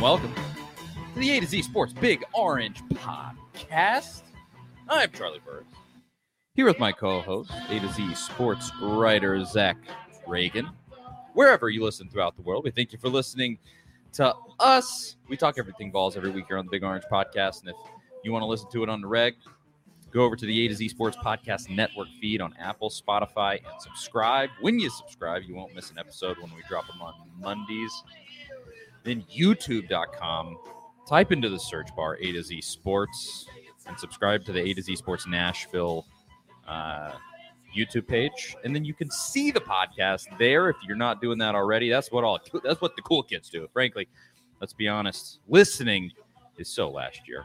Welcome to the A to Z Sports Big Orange Podcast. I'm Charlie Burris, here with my co-host, A to Z Sports writer Zach Ragan. Wherever you listen throughout the world, we thank you for listening to us. We talk everything balls every week here on the Big Orange Podcast, and if you want to listen to it on the reg, go over to the A to Z Sports Podcast Network feed on Apple, Spotify, and subscribe. When you subscribe, you won't miss an episode when we drop them on Mondays. Then YouTube.com, type into the search bar A to Z Sports and subscribe to the A to Z Sports Nashville YouTube page. And then you can see the podcast there if you're not doing that already. That's what the cool kids do. Frankly, let's be honest, listening is so last year.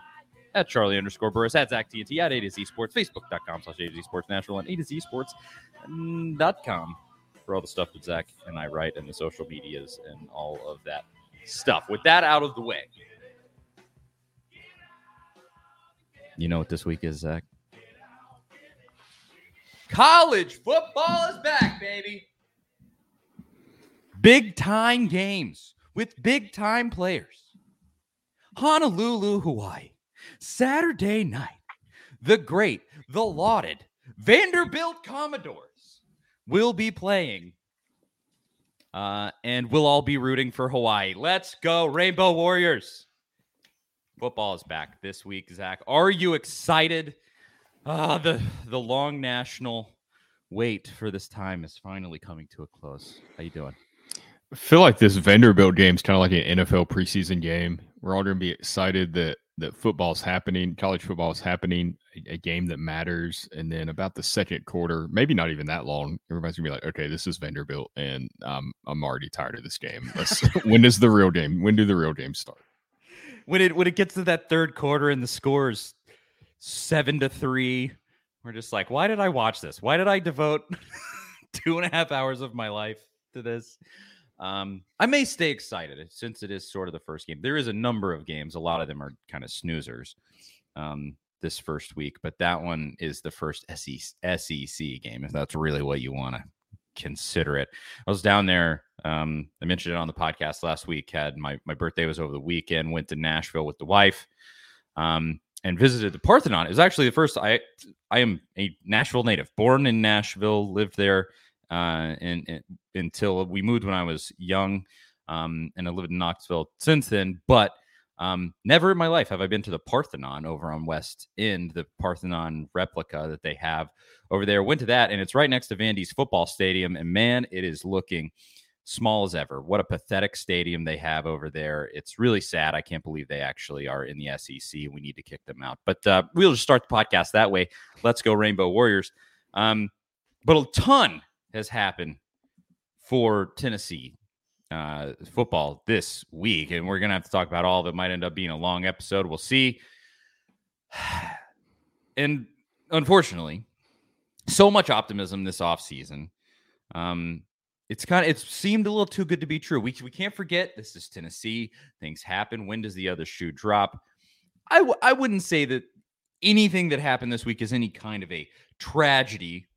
At Charlie_Burris, at Zach TNT, at A to Z Sports, Facebook.com/A to Z Sports Nashville, and A to Z Sports.com for all the stuff that Zach and I write and the social medias and all of that stuff. With that out of the way, you know what this week is, Zach? College football is back, baby. Big time games with big time players. Honolulu, Hawaii. Saturday night, the great, the lauded Vanderbilt Commodores will be playing, and we'll all be rooting for Hawaii. Let's go, Rainbow Warriors. Football is back this week, Zach. Are you excited? The long national wait for this time is finally coming to a close. How you doing? I feel like this Vanderbilt game is kind of like an NFL preseason game. We're all going to be excited that football's happening, college football is happening, a game that matters. And then about the second quarter, maybe not even that long, everybody's gonna be like, okay, this is Vanderbilt, and I'm already tired of this game. When is the real game? When do the real games start? When it gets to that third quarter and the score is 7-3, we're just like, why did I watch this? Why did I devote 2.5 hours of my life to this? I may stay excited since it is sort of the first game. There is a number of games. A lot of them are kind of snoozers this first week, but that one is the first SEC game, if that's really what you want to consider it. I was down there. I mentioned it on the podcast last week. Had my birthday was over the weekend, went to Nashville with the wife and visited the Parthenon. It was actually the first. I am a Nashville native, born in Nashville, lived there. And until we moved when I was young, and I lived in Knoxville since then, but never in my life have I been to the Parthenon over on West End, the Parthenon replica that they have over there. Went to that, and it's right next to Vandy's football stadium, and man, it is looking small as ever. What a pathetic stadium they have over there. It's really sad. I can't believe they actually are in the SEC. We need to kick them out, but we'll just start the podcast that way. Let's go Rainbow Warriors. But a ton has happened for Tennessee football this week, and we're going to have to talk about all of it. Might end up being a long episode. We'll see. And unfortunately, so much optimism this offseason. It seemed a little too good to be true. We can't forget this is Tennessee. Things happen. When does the other shoe drop? I wouldn't say that anything that happened this week is any kind of a tragedy.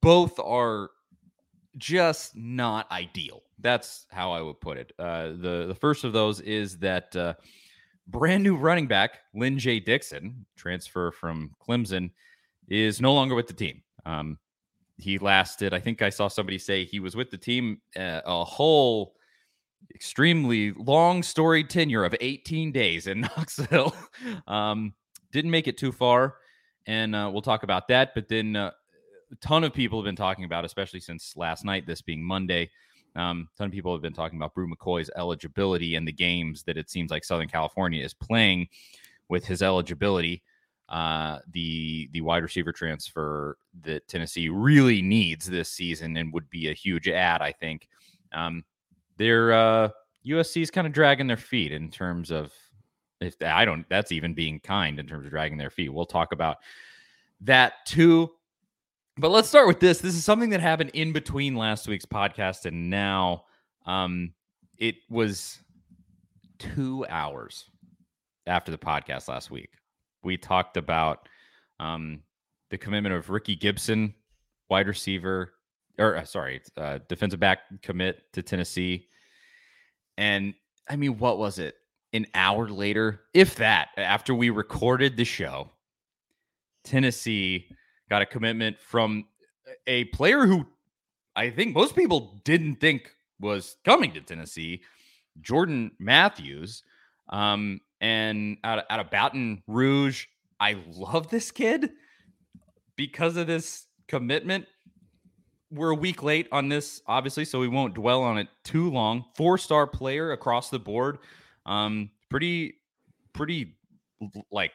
Both are just not ideal. That's how I would put it. The first of those is that brand new running back, Lyn-J Dixon, transfer from Clemson, is no longer with the team. He lasted, I think I saw somebody say he was with the team a whole extremely long storied tenure of 18 days in Knoxville. Didn't make it too far, and we'll talk about that. But then a ton of people have been talking about, especially since last night, this being Monday, a ton of people have been talking about Bru McCoy's eligibility and the games that it seems like Southern California is playing with his eligibility. The wide receiver transfer that Tennessee really needs this season and would be a huge add, I think. Their USC is kind of dragging their feet in terms of, that's even being kind in terms of dragging their feet. We'll talk about that too. But let's start with this. This is something that happened in between last week's podcast and now. It was 2 hours after the podcast last week. We talked about the commitment of Ricky Gibson, defensive back commit to Tennessee. And I mean, what was it? An hour later, if that, after we recorded the show, Tennessee got a commitment from a player who I think most people didn't think was coming to Tennessee, Jordan Matthews, and out of Baton Rouge. I love this kid because of this commitment. We're a week late on this, obviously, so we won't dwell on it too long. 4-star player across the board. Pretty like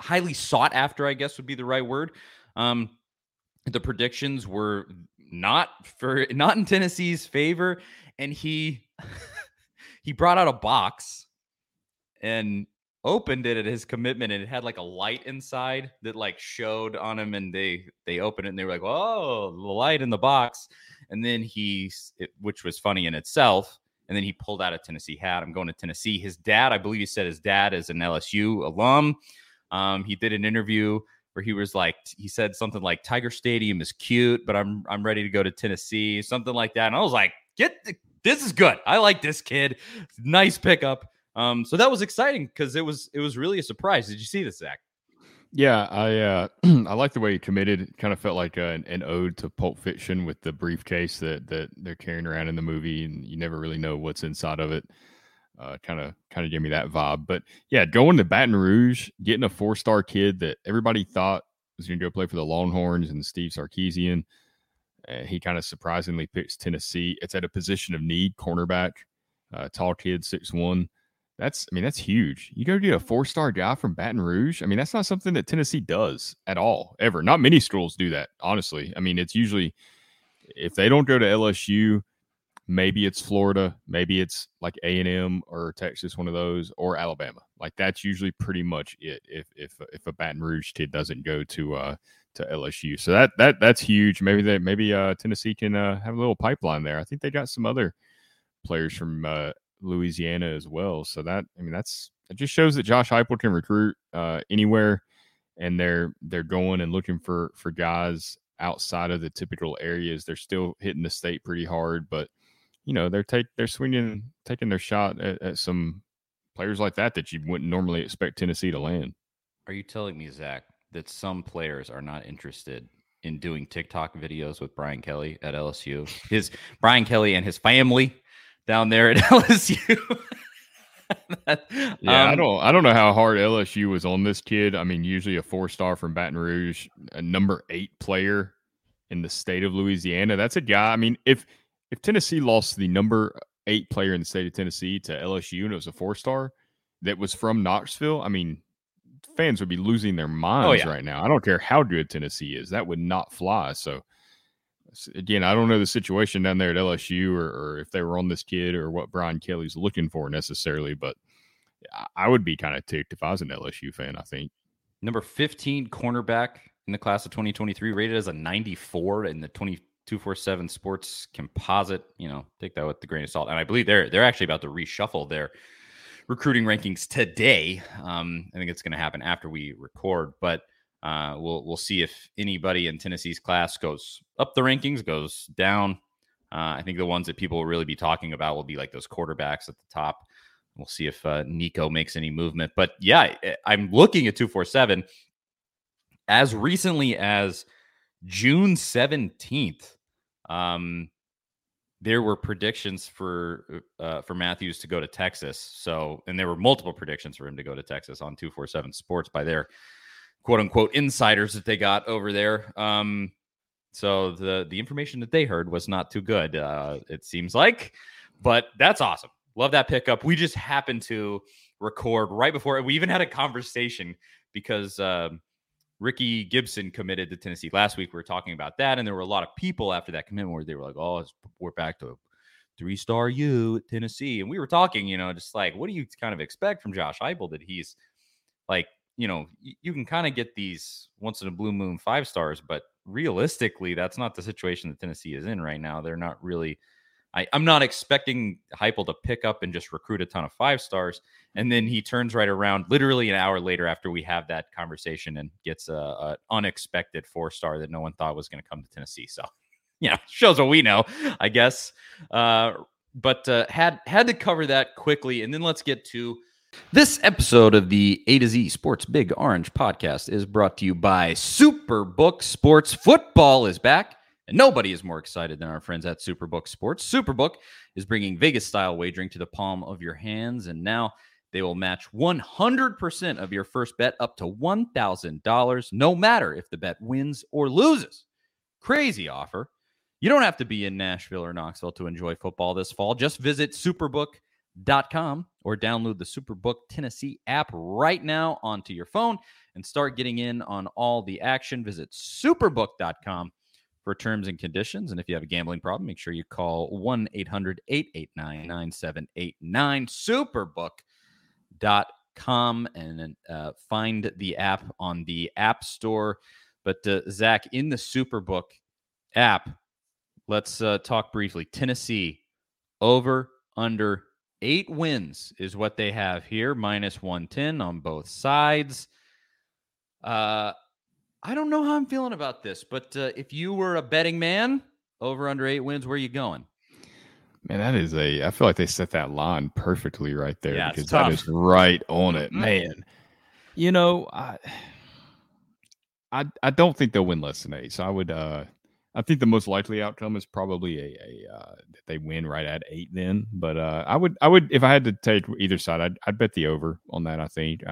highly sought after, I guess would be the right word. The predictions were not in Tennessee's favor. And he brought out a box and opened it at his commitment, and it had like a light inside that like showed on him, and they opened it and they were like, oh, the light in the box. And then which was funny in itself. And then he pulled out a Tennessee hat. I'm going to Tennessee. His dad, I believe he said his dad is an LSU alum. He did an interview where he said something like, Tiger Stadium is cute, but I'm ready to go to Tennessee, something like that. And I was like, this is good. I like this kid. Nice pickup. So that was exciting because it was really a surprise. Did you see this, Zach? Yeah, I like the way he committed. It kind of felt like an ode to Pulp Fiction with the briefcase that they're carrying around in the movie, and you never really know what's inside of it. Kind of gave me that vibe. But yeah, going to Baton Rouge, getting a 4-star kid that everybody thought was going to go play for the Longhorns and Steve Sarkisian, he kind of surprisingly picks Tennessee. It's at a position of need, cornerback, tall kid, 6'1". That's huge. You go get a 4-star guy from Baton Rouge. I mean, that's not something that Tennessee does at all, ever. Not many schools do that, honestly. I mean, it's usually if they don't go to LSU, maybe it's Florida, maybe it's like A&M or Texas, one of those, or Alabama. Like that's usually pretty much it. If a Baton Rouge kid doesn't go to LSU, so that's huge. Maybe Tennessee can have a little pipeline there. I think they got some other players from Louisiana as well. So that just shows that Josh Heupel can recruit anywhere, and they're going and looking for guys outside of the typical areas. They're still hitting the state pretty hard, but you know, they're taking their shot at some players like that you wouldn't normally expect Tennessee to land. Are you telling me, Zach, that some players are not interested in doing TikTok videos with Brian Kelly at LSU? Brian Kelly and his family down there at LSU. I don't know how hard LSU was on this kid. I mean, usually a 4-star from Baton Rouge, a number 8 player in the state of Louisiana. That's a guy. I mean, if Tennessee lost the number 8 player in the state of Tennessee to LSU and it was a 4-star that was from Knoxville, I mean, fans would be losing their minds right now. I don't care how good Tennessee is. That would not fly. So again, I don't know the situation down there at LSU or if they were on this kid or what Brian Kelly's looking for necessarily, but I would be kind of ticked if I was an LSU fan, I think. Number 15 cornerback in the class of 2023, rated as a 94 in the 247 Sports composite. You know, take that with a grain of salt. And I believe they're actually about to reshuffle their recruiting rankings today. I think it's going to happen after we record, but we'll see if anybody in Tennessee's class goes up the rankings, goes down. I think the ones that people will really be talking about will be like those quarterbacks at the top. We'll see if Nico makes any movement. But yeah, I'm looking at 247. As recently as June 17th, there were predictions for Matthews to go to Texas. So, and there were multiple predictions for him to go to Texas on 247 Sports by their quote-unquote insiders that they got over there. So the information that they heard was not too good, it seems like. But that's awesome. Love that pickup. We just happened to record right before. We even had a conversation because Ricky Gibson committed to Tennessee last week. We were talking about that, and there were a lot of people after that commitment where they were like, oh, we're back to 3-star U at Tennessee. And we were talking, you know, just like, what do you kind of expect from Josh Heupel? That he's like, you know, you can kind of get these once in a blue moon 5-stars, but realistically, that's not the situation that Tennessee is in right now. They're not really, I'm not expecting Heupel to pick up and just recruit a ton of 5-stars. And then he turns right around literally an hour later after we have that conversation and gets an unexpected 4-star that no one thought was going to come to Tennessee. So, yeah, shows what we know, I guess. But had to cover that quickly, and then let's get to this episode of the A to Z Sports Big Orange Podcast is brought to you by Superbook Sports. Football is back, and nobody is more excited than our friends at Superbook Sports. Superbook is bringing Vegas-style wagering to the palm of your hands, and now they will match 100% of your first bet up to $1,000, no matter if the bet wins or loses. Crazy offer. You don't have to be in Nashville or Knoxville to enjoy football this fall. Just visit superbook.com or download the Superbook Tennessee app right now onto your phone and start getting in on all the action. Visit superbook.com for terms and conditions. And if you have a gambling problem, make sure you call 1-800-889-9789. Superbook.com and find the app on the App Store. But Zach, in the Superbook app, let's talk briefly. Tennessee, over, under, 8 wins is what they have here, minus 110 on both sides. I don't know how I'm feeling about this, but if you were a betting man, over, under, 8 wins, where are you going? Man, that is I feel like they set that line perfectly right there. Yeah, because that is right on it, man. You know, I don't think they'll win less than 8, so I would... I think the most likely outcome is probably a that they win right at 8 then. But I would if I had to take either side, I'd bet the over on that, I think.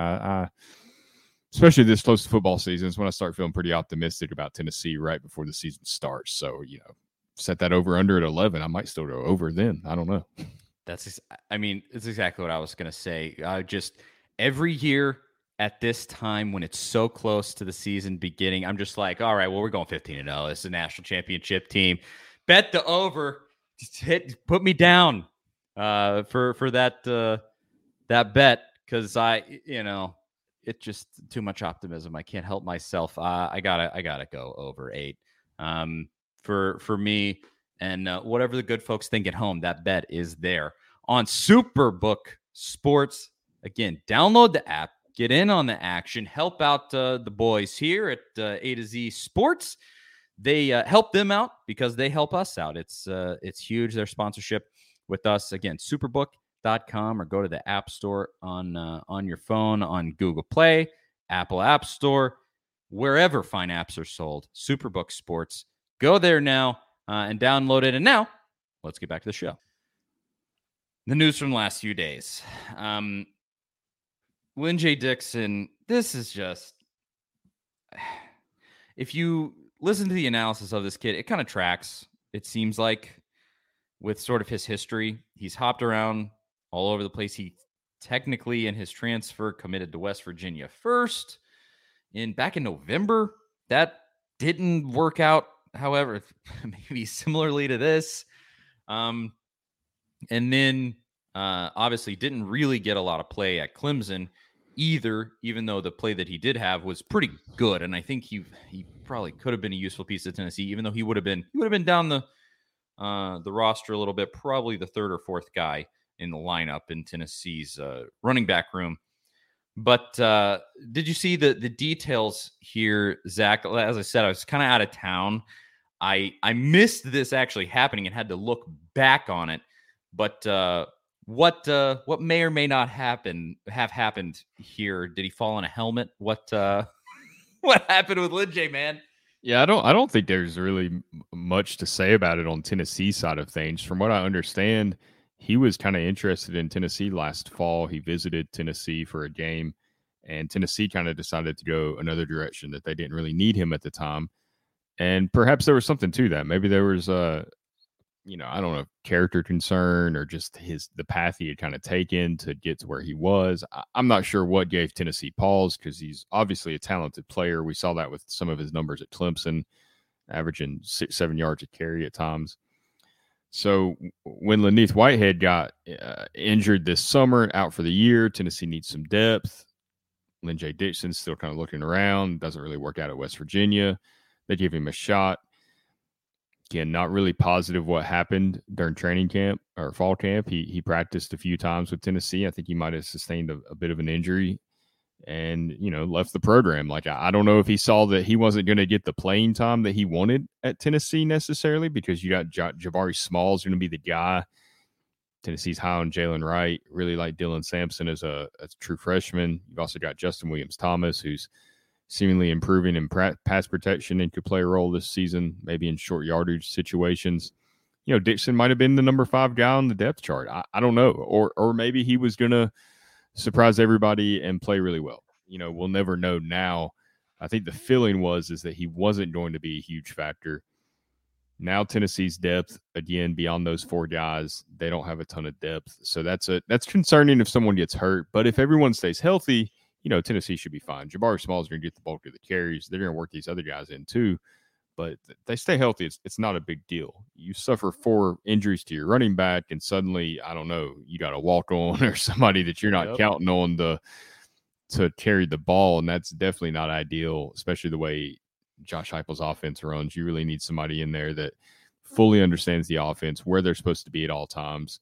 Especially this close to football season is when I start feeling pretty optimistic about Tennessee right before the season starts. So, you know, set that over under at 11. I might still go over then. I don't know. It's exactly what I was going to say. I just every year at this time, when it's so close to the season beginning, I'm just like, all right, well, we're going 15-0. It's a national championship team. Bet the over. Just put me down for that bet because it's just too much optimism. I can't help myself. I gotta go over 8 for me and whatever the good folks think at home. That bet is there on Superbook Sports. Again, download the app. Get in on the action. Help out the boys here at A to Z Sports. They help them out because they help us out. It's huge, their sponsorship with us. Again, superbook.com or go to the App Store on your phone, on Google Play, Apple App Store, wherever fine apps are sold. Superbook Sports. Go there now and download it. And now, let's get back to the show. The news from the last few days. Lyn-J Dixon, this is just, if you listen to the analysis of this kid, it kind of tracks, it seems like, with sort of his history. He's hopped around all over the place. He technically, in his transfer, committed to West Virginia first back in November. That didn't work out, however, maybe similarly to this. And then obviously didn't really get a lot of play at Clemson either, even though the play that he did have was pretty good. And I think he probably could have been a useful piece to Tennessee, even though he would have been down the roster a little bit, probably the third or fourth guy in the lineup in Tennessee's running back room. But did you see the details here, Zach? As I said, I was kind of out of town. I missed this actually happening and had to look back on it. But what may or may not have happened here? Did he fall on a helmet? What happened with Lyn-J, man? Yeah, I don't think there's really much to say about it on Tennessee side of things. From what I understand, he was kind of interested in Tennessee last fall. He visited Tennessee for a game, and Tennessee kind of decided to go another direction that they didn't really need him at the time. And perhaps there was something to that. Maybe there was I don't know, character concern or just the path he had kind of taken to get to where he was. I'm not sure what gave Tennessee pause because he's obviously a talented player. We saw that with some of his numbers at Clemson, averaging 6-7 yards a carry at times. So when Lineth Whitehead got injured this summer, out for the year, Tennessee needs some depth. Lyn-J Dixon's still kind of looking around. Doesn't really work out at West Virginia. They gave him a shot. Again, not really positive what happened during training camp or fall camp. He practiced a few times with Tennessee. I think he might have sustained a bit of an injury and, left the program. Like, I don't know if he saw that he wasn't going to get the playing time that he wanted at Tennessee necessarily because you got Jabari Small's going to be the guy Tennessee's high on Jalen Wright. Really like Dylan Sampson as a true freshman. You've also got Justin Williams-Thomas, who's seemingly improving in pass protection and could play a role this season, maybe in short yardage situations. You know, Dixon might have been the number 5 guy on the depth chart. I don't know. Or maybe he was going to surprise everybody and play really well. You know, we'll never know now. I think the feeling was that he wasn't going to be a huge factor. Now Tennessee's depth, again, beyond those 4 guys, they don't have a ton of depth. So that's concerning if someone gets hurt. But if everyone stays healthy, you know, Tennessee should be fine. Jabari Small is going to get the bulk of the carries. They're going to work these other guys in too. But they stay healthy. It's not a big deal. You suffer 4 injuries to your running back, and suddenly, I don't know, you got a walk on or somebody that you're not counting on to carry the ball, and that's definitely not ideal, especially the way Josh Heupel's offense runs. You really need somebody in there that fully understands the offense, where they're supposed to be at all times,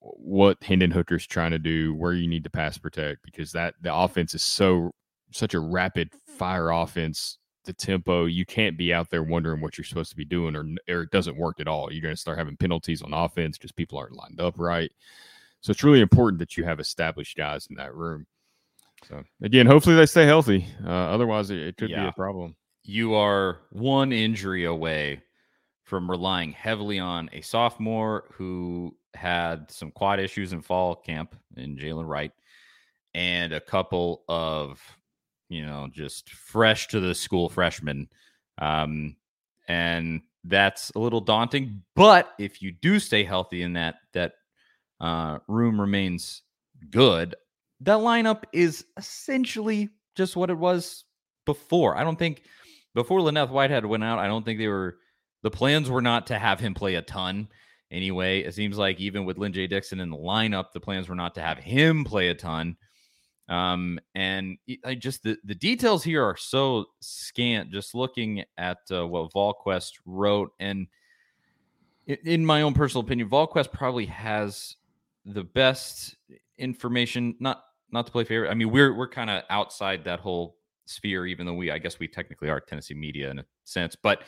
what Hendon Hooker's trying to do, where you need to pass protect, because that the offense is such a rapid fire offense. The tempo, you can't be out there wondering what you're supposed to be doing, or it doesn't work at all. You're going to start having penalties on offense because people aren't lined up right. So it's really important that you have established guys in that room. So, again, hopefully they stay healthy. Otherwise, it could be a problem. You are 1 injury away from relying heavily on a sophomore who had some quad issues in fall camp in Jalen Wright, and a couple of, you know, just fresh to the school freshmen. And that's a little daunting. But if you do stay healthy and that room remains good, that lineup is essentially just what it was before. I don't think before Lineth Whitehead went out, I don't think the plans were not to have him play a ton anyway. It seems like even with Lyn-J Dixon in the lineup, the plans were not to have him play a ton. And I just, the details here are so scant, just looking at what VolQuest wrote. And in my own personal opinion, VolQuest probably has the best information, not to play favorite. I mean, we're kind of outside that whole sphere, even though I guess we technically are Tennessee media in a sense, but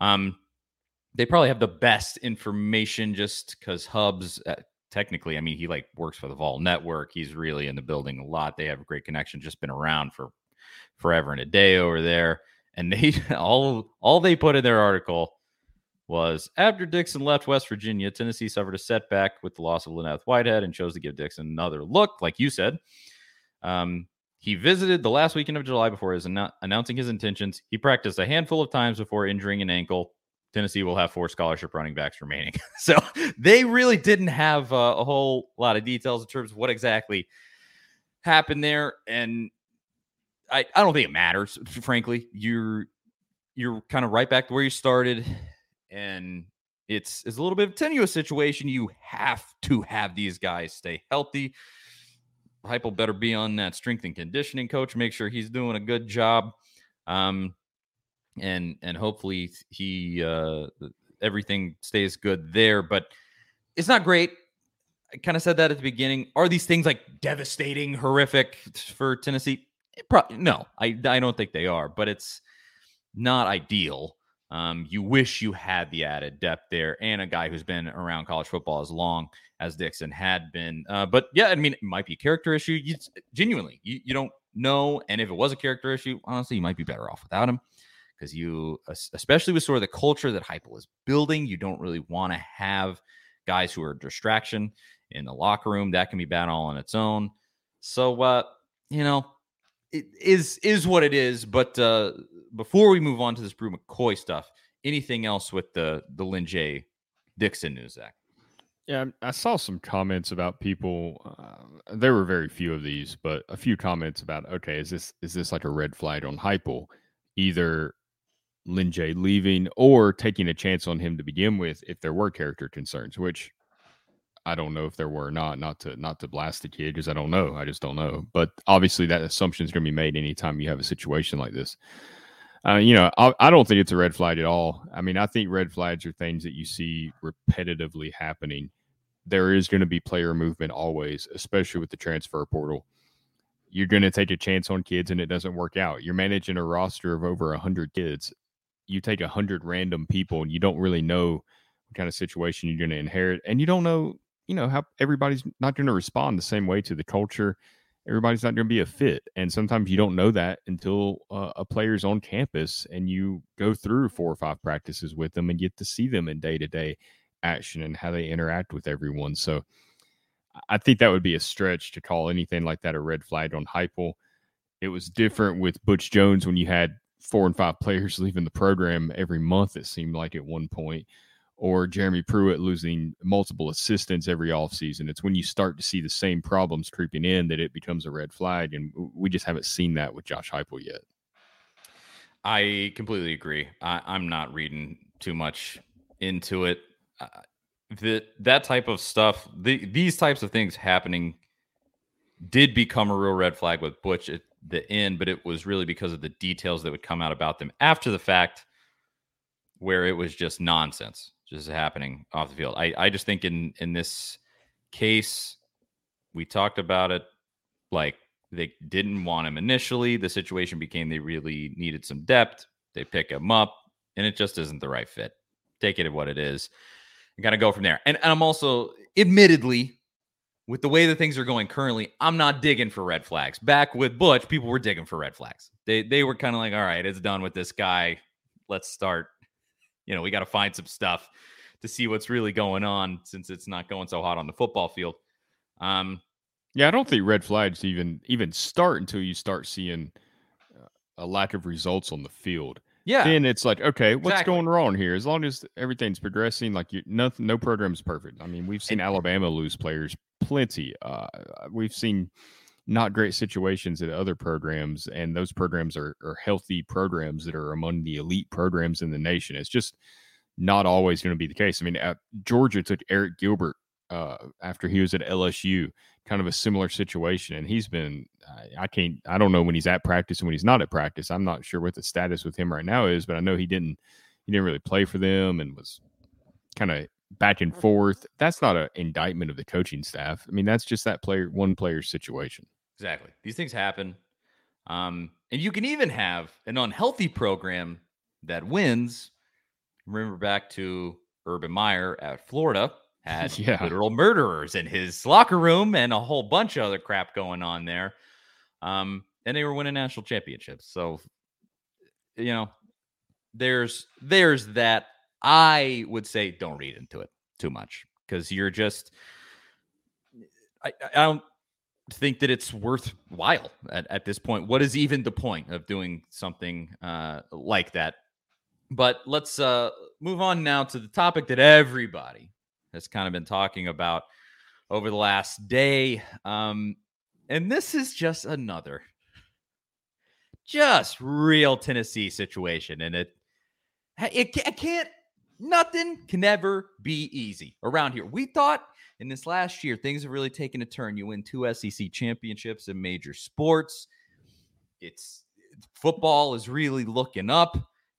they probably have the best information just because Hubs technically, I mean, he works for the Vol Network. He's really in the building a lot. They have a great connection, just been around for forever and a day over there. And they all they put in their article was, after Dixon left West Virginia, Tennessee suffered a setback with the loss of Lineth Whitehead and chose to give Dixon another look, like you said. He visited the last weekend of July before his announcing his intentions. He practiced a handful of times before injuring an ankle. Tennessee will have 4 scholarship running backs remaining. So they really didn't have a whole lot of details in terms of what exactly happened there. And I don't think it matters, frankly. You're kind of right back to where you started. And it's a little bit of a tenuous situation. You have to have these guys stay healthy. Heupel better be on that strength and conditioning coach. Make sure he's doing a good job. And hopefully he everything stays good there. But it's not great. I kind of said that at the beginning. Are these things devastating, horrific for Tennessee? No, I don't think they are. But it's not ideal. You wish you had the added depth there and a guy who's been around college football as long as Dixon had been. But yeah, I mean, it might be a character issue. You don't know. And if it was a character issue, honestly, you might be better off without him, because you, especially with sort of the culture that Heupel is building, you don't really want to have guys who are a distraction in the locker room. That can be bad all on its own. So, you know, it is what it is. But before we move on to this Bru McCoy stuff, anything else with the Lyn-J Dixon news, Zach? Yeah, I saw some comments about people. There were very few of these, but a few comments about, okay, is this like a red flag on Heupel? Either Lyn-J leaving or taking a chance on him to begin with if there were character concerns, which I don't know if there were or not. Not to blast the kid, because I don't know. I just don't know. But obviously that assumption is going to be made anytime you have a situation like this. You know, I don't think it's a red flag at all. I mean, I think red flags are things that you see repetitively happening. There is going to be player movement always, especially with the transfer portal. You're going to take a chance on kids and it doesn't work out. You're managing a roster of over 100 kids. You take 100 random people and you don't really know what kind of situation you're going to inherit. And you don't know you know, how everybody's not going to respond the same way to the culture. Everybody's not going to be a fit. And sometimes you don't know that until a player's on campus and you go through 4 or 5 practices with them and get to see them in day-to-day action and how they interact with everyone. So I think that would be a stretch to call anything like that a red flag on Heupel. It was different with Butch Jones when you had 4 and 5 players leaving the program every month, it seemed like at one point, or Jeremy Pruitt losing multiple assistants every offseason. It's when you start to see the same problems creeping in that it becomes a red flag, and we just haven't seen that with Josh Heupel yet. I completely agree. I'm not reading too much into it. That type of stuff, these types of things happening did become a real red flag with Butch at the end, but it was really because of the details that would come out about them after the fact where it was just nonsense. Just happening off the field. I just think in this case, we talked about it like they didn't want him initially. The situation became they really needed some depth. They pick him up, and it just isn't the right fit. Take it at what it is. You got to go from there. And I'm also, admittedly, with the way that things are going currently, I'm not digging for red flags. Back with Butch, people were digging for red flags. They were kind of like, all right, it's done with this guy. Let's start. You know, we got to find some stuff to see what's really going on since it's not going so hot on the football field. Yeah, I don't think red flags even start until you start seeing a lack of results on the field. Yeah. Then it's like, okay, exactly. What's going wrong here? As long as everything's progressing, like no program's perfect. I mean, we've seen Alabama lose players plenty. We've seen not great situations at other programs, and those programs are healthy programs that are among the elite programs in the nation. It's just not always going to be the case. I mean, Georgia took Eric Gilbert after he was at LSU, kind of a similar situation, and he's been I don't know when he's at practice and when he's not at practice. I'm not sure what the status with him right now is, but I know he didn't really play for them and was kind of back and forth. That's not an indictment of the coaching staff. I mean, that's just that one player's situation. Exactly. These things happen. And you can even have an unhealthy program that wins. Remember back to Urban Meyer at Florida, had literal murderers in his locker room and a whole bunch of other crap going on there. And they were winning national championships. So, you know, there's that. I would say don't read into it too much because you're just, I don't think that it's worthwhile at this point. What is even the point of doing something like that? But let's move on now to the topic that everybody has kind of been talking about over the last day. And this is just another just real Tennessee situation. And it can't, nothing can ever be easy around here. We thought in this last year, things have really taken a turn. You win 2 SEC championships in major sports. It's football is really looking up,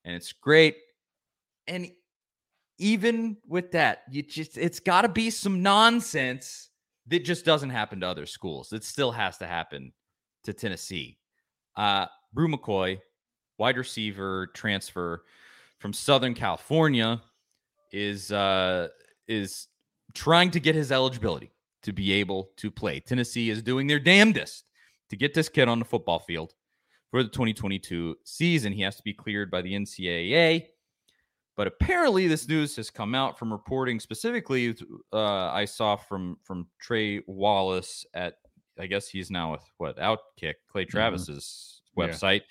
and it's great. And even with that, it's got to be some nonsense that just doesn't happen to other schools. It still has to happen to Tennessee. Bru McCoy, wide receiver transfer from Southern California, is trying to get his eligibility to be able to play. Tennessee is doing their damnedest to get this kid on the football field for the 2022 season. He has to be cleared by the NCAA. But apparently this news has come out from reporting specifically I saw from Trey Wallace at, I guess he's now with Outkick, Clay Travis's website.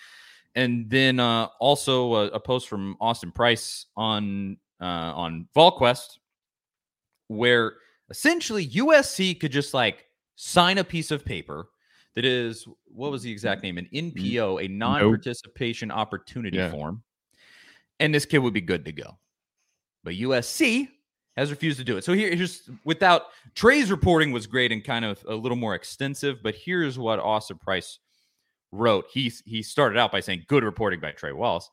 Yeah. And then also a post from Austin Price on VolQuest, where essentially USC could just like sign a piece of paper that is, what was the exact name? An NPO, a non-participation opportunity form. And this kid would be good to go. But USC has refused to do it. So here's without Trey's reporting was great and kind of a little more extensive, but here's what Austin Price wrote. He started out by saying good reporting by Trey Wallace.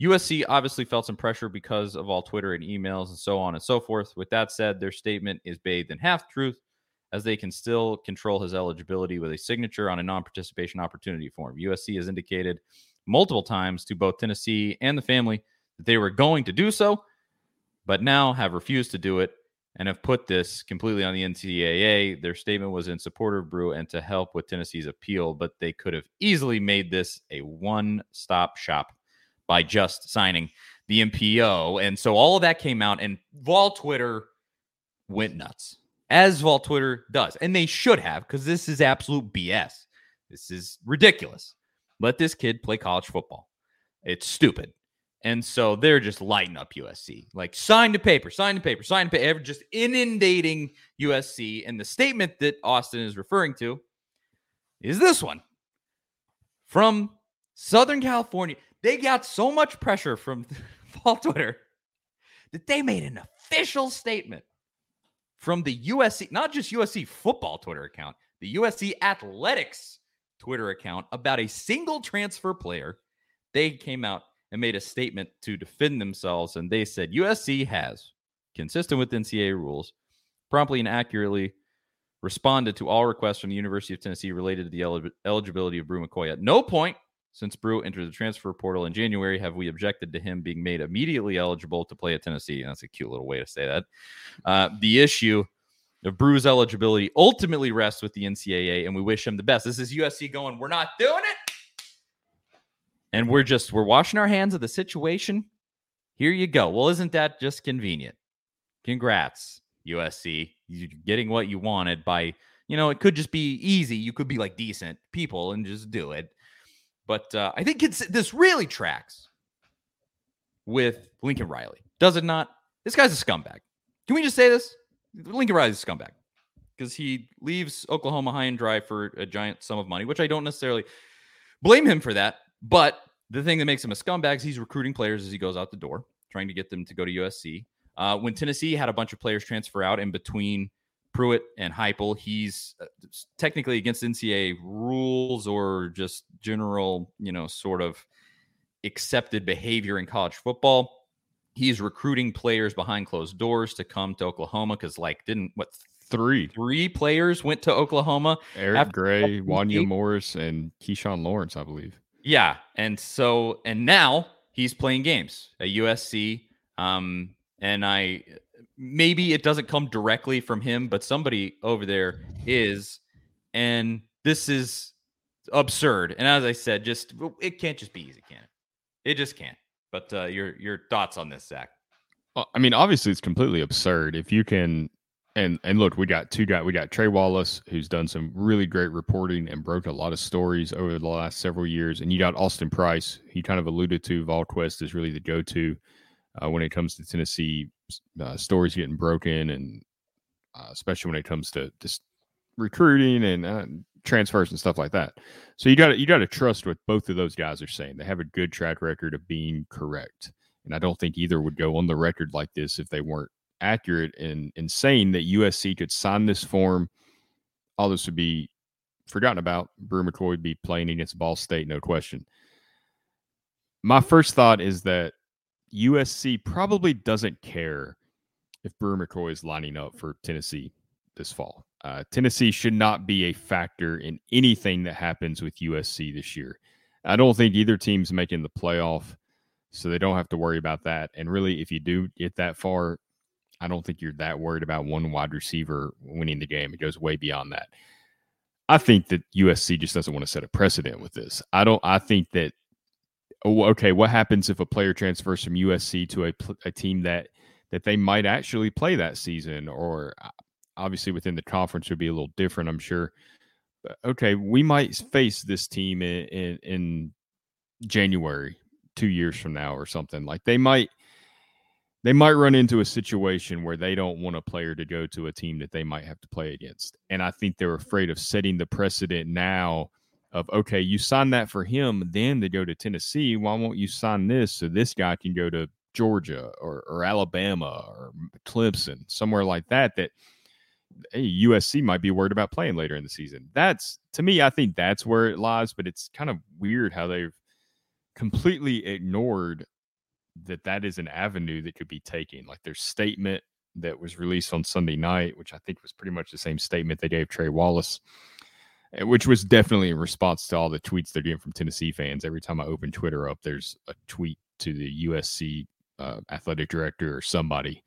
USC obviously felt some pressure because of all Twitter and emails and so on and so forth. With that said, their statement is bathed in half-truth, as they can still control his eligibility with a signature on a non-participation opportunity form. USC has indicated multiple times to both Tennessee and the family that they were going to do so, but now have refused to do it and have put this completely on the NCAA. Their statement was in support of Bru and to help with Tennessee's appeal, but they could have easily made this a one-stop shop by just signing the MPO. And so all of that came out, and Vol Twitter went nuts, as Vol Twitter does. And they should have, because this is absolute BS. This is ridiculous. Let this kid play college football. It's stupid. And so they're just lighting up USC. Like, sign the paper, sign the paper, sign the paper, just inundating USC. And the statement that Austin is referring to is this one. From Southern California, they got so much pressure from Vol Twitter that they made an official statement from the USC, not just USC football Twitter account, the USC athletics Twitter account, about a single transfer player. They came out and made a statement to defend themselves, and they said USC has, consistent with NCAA rules, promptly and accurately responded to all requests from the University of Tennessee related to the eligibility of Bru McCoy. At no point since Bru entered the transfer portal in January have we objected to him being made immediately eligible to play at Tennessee. And that's a cute little way to say that. The issue of Bru's eligibility ultimately rests with the NCAA, and we wish him the best. This is USC going, we're not doing it. And we're washing our hands of the situation. Here you go. Well, isn't that just convenient? Congrats, USC. You're getting what you wanted by, it could just be easy. You could be like decent people and just do it. But I think this really tracks with Lincoln Riley. Does it not? This guy's a scumbag. Can we just say this? Lincoln Riley's a scumbag because he leaves Oklahoma high and dry for a giant sum of money, which I don't necessarily blame him for that. But the thing that makes him a scumbag is he's recruiting players as he goes out the door, trying to get them to go to USC. When Tennessee had a bunch of players transfer out in between Pruitt and Heupel, he's technically against NCAA rules or just general, sort of accepted behavior in college football. He's recruiting players behind closed doors to come to Oklahoma because, three players went to Oklahoma. Eric Gray, Wanya Morris, and Keyshawn Lawrence, I believe. Yeah, and now he's playing games at USC, and maybe it doesn't come directly from him, but somebody over there is, and this is absurd. And as I said, it can't just be easy, can it? It just can't. But your thoughts on this, Zach? I mean, obviously it's completely absurd. If you can, and look, we got Trey Wallace, who's done some really great reporting and broke a lot of stories over the last several years. And you got Austin Price. He kind of alluded to VolQuest is really the go-to when it comes to Tennessee stories getting broken, and especially when it comes to just recruiting and transfers and stuff like that. So you got to trust what both of those guys are saying. They have a good track record of being correct, and I don't think either would go on the record like this if they weren't accurate in saying that USC could sign this form. All this would be forgotten about. Bru McCoy would be playing against Ball State, no question. My first thought is that USC probably doesn't care if Bru McCoy is lining up for Tennessee this fall. Tennessee should not be a factor in anything that happens with USC this year. I don't think either team's making the playoff, so they don't have to worry about that. And really, if you do get that far, I don't think you're that worried about one wide receiver winning the game. It goes way beyond that. I think that USC just doesn't want to set a precedent with this. I think that, what happens if a player transfers from USC to a team that they might actually play that season? Or obviously within the conference would be a little different, I'm sure. But okay, we might face this team in January, 2 years from now or something. Like they might run into a situation where they don't want a player to go to a team that they might have to play against. And I think they're afraid of setting the precedent now of, okay, you sign that for him, then to go to Tennessee. Why won't you sign this so this guy can go to Georgia or Alabama or Clemson, somewhere like that USC might be worried about playing later in the season. That's, to me, I think that's where it lies, but it's kind of weird how they've completely ignored that is an avenue that could be taken. Like their statement that was released on Sunday night, which I think was pretty much the same statement they gave Trey Wallace, which was definitely in response to all the tweets they're getting from Tennessee fans. Every time I open Twitter up, there's a tweet to the USC athletic director or somebody.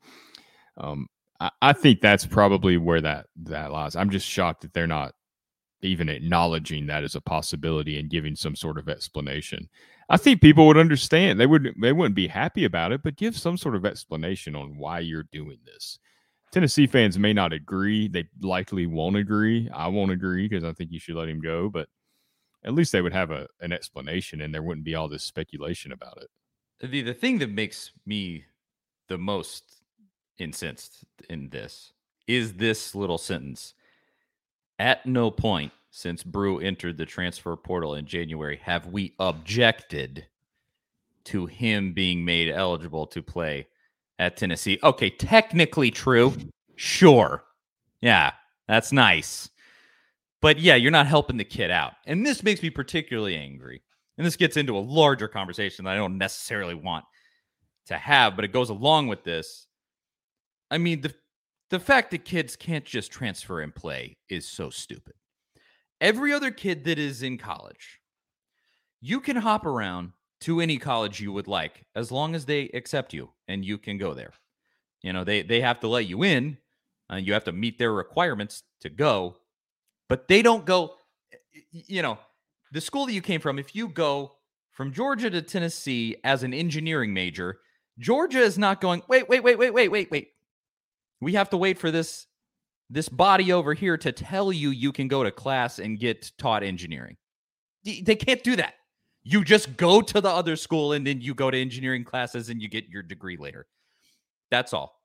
I think that's probably where that lies. I'm just shocked that they're not even acknowledging that as a possibility and giving some sort of explanation. I think people would understand. They wouldn't be happy about it, but give some sort of explanation on why you're doing this. Tennessee fans may not agree. They likely won't agree. I won't agree because I think you should let him go, but at least they would have an explanation and there wouldn't be all this speculation about it. The thing that makes me the most incensed in this is this little sentence. At no point since Bru entered the transfer portal in January have we objected to him being made eligible to play at Tennessee. Okay, technically true. Sure. Yeah, that's nice. But yeah, you're not helping the kid out. And this makes me particularly angry. And this gets into a larger conversation that I don't necessarily want to have, but it goes along with this. I mean, the fact that kids can't just transfer and play is so stupid. Every other kid that is in college, you can hop around to any college you would like as long as they accept you and you can go there. You know, they have to let you in and you have to meet their requirements to go, but they don't go, you know, the school that you came from, if you go from Georgia to Tennessee as an engineering major, Georgia is not going, wait. We have to wait for this body over here to tell you can go to class and get taught engineering. They can't do that. You just go to the other school and then you go to engineering classes and you get your degree later. That's all.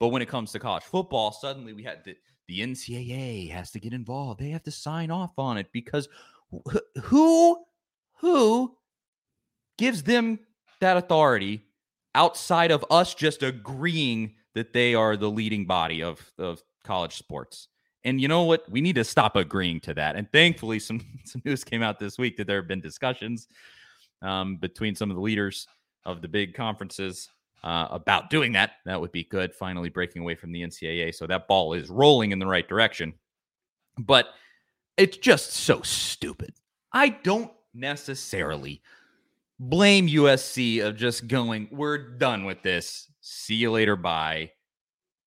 But when it comes to college football, suddenly we had the NCAA has to get involved. They have to sign off on it because who gives them that authority outside of us just agreeing that they are the leading body of college sports? And you know what? We need to stop agreeing to that. And thankfully, some news came out this week that there have been discussions between some of the leaders of the big conferences about doing that. That would be good, finally breaking away from the NCAA. So that ball is rolling in the right direction. But it's just so stupid. I don't necessarily blame USC of just going, we're done with this. See you later, bye.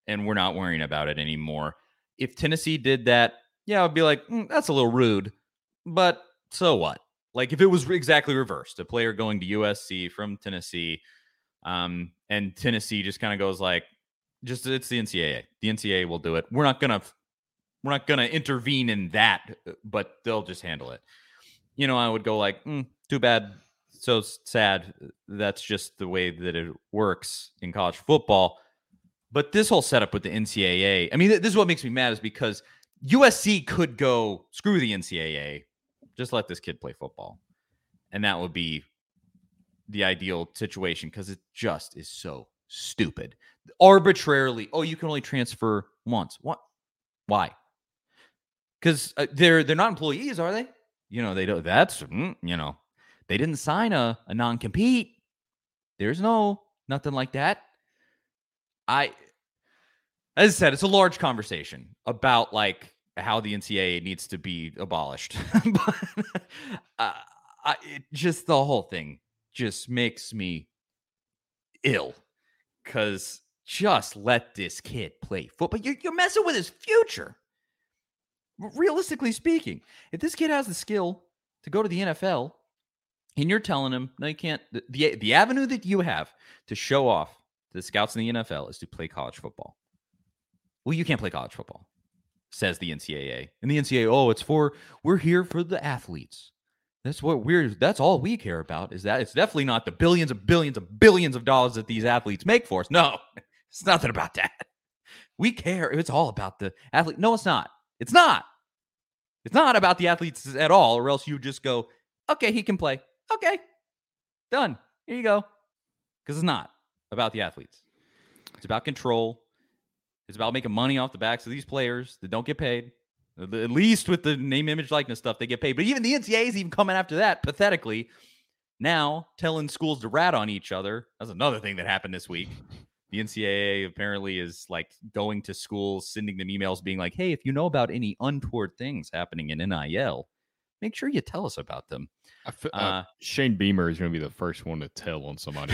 And we're not worrying about it anymore. If Tennessee did that, yeah, I'd be like, that's a little rude, but so what? Like if it was exactly reversed, a player going to USC from Tennessee, and Tennessee just kind of goes like, just it's the NCAA. The NCAA will do it. We're not gonna intervene in that, but they'll just handle it. You know, I would go like, too bad, so sad. That's just the way that it works in college football. But this whole setup with the NCAA, I mean, this is what makes me mad is because USC could go, screw the NCAA, just let this kid play football. And that would be the ideal situation because it just is so stupid. Arbitrarily, oh, you can only transfer once. What? Why? Because they're not employees, are they? You know, they don't. That's, you know, they didn't sign a non-compete. There's nothing like that. As I said, it's a large conversation about like how the NCAA needs to be abolished. But the whole thing just makes me ill because just let this kid play football. You're messing with his future. Realistically speaking, if this kid has the skill to go to the NFL and you're telling him, no, you can't, the avenue that you have to show off the scouts in the NFL is to play college football. Well, you can't play college football, says the NCAA. And the NCAA, we're here for the athletes. That's all we care about is that it's definitely not the billions and billions and billions of dollars that these athletes make for us. No, it's nothing about that. We care. It's all about the athlete. No, it's not. It's not about the athletes at all, or else you just go, okay, he can play. Okay, done. Here you go. Because it's not about the athletes. It's about control. It's about making money off the backs of these players that don't get paid. At least with the name, image, likeness stuff, they get paid. But even the NCAA is even coming after that, pathetically. Now, telling schools to rat on each other. That's another thing that happened this week. The NCAA apparently is like going to schools, sending them emails being like, hey, if you know about any untoward things happening in NIL, make sure you tell us about them. Shane Beamer is going to be the first one to tell on somebody.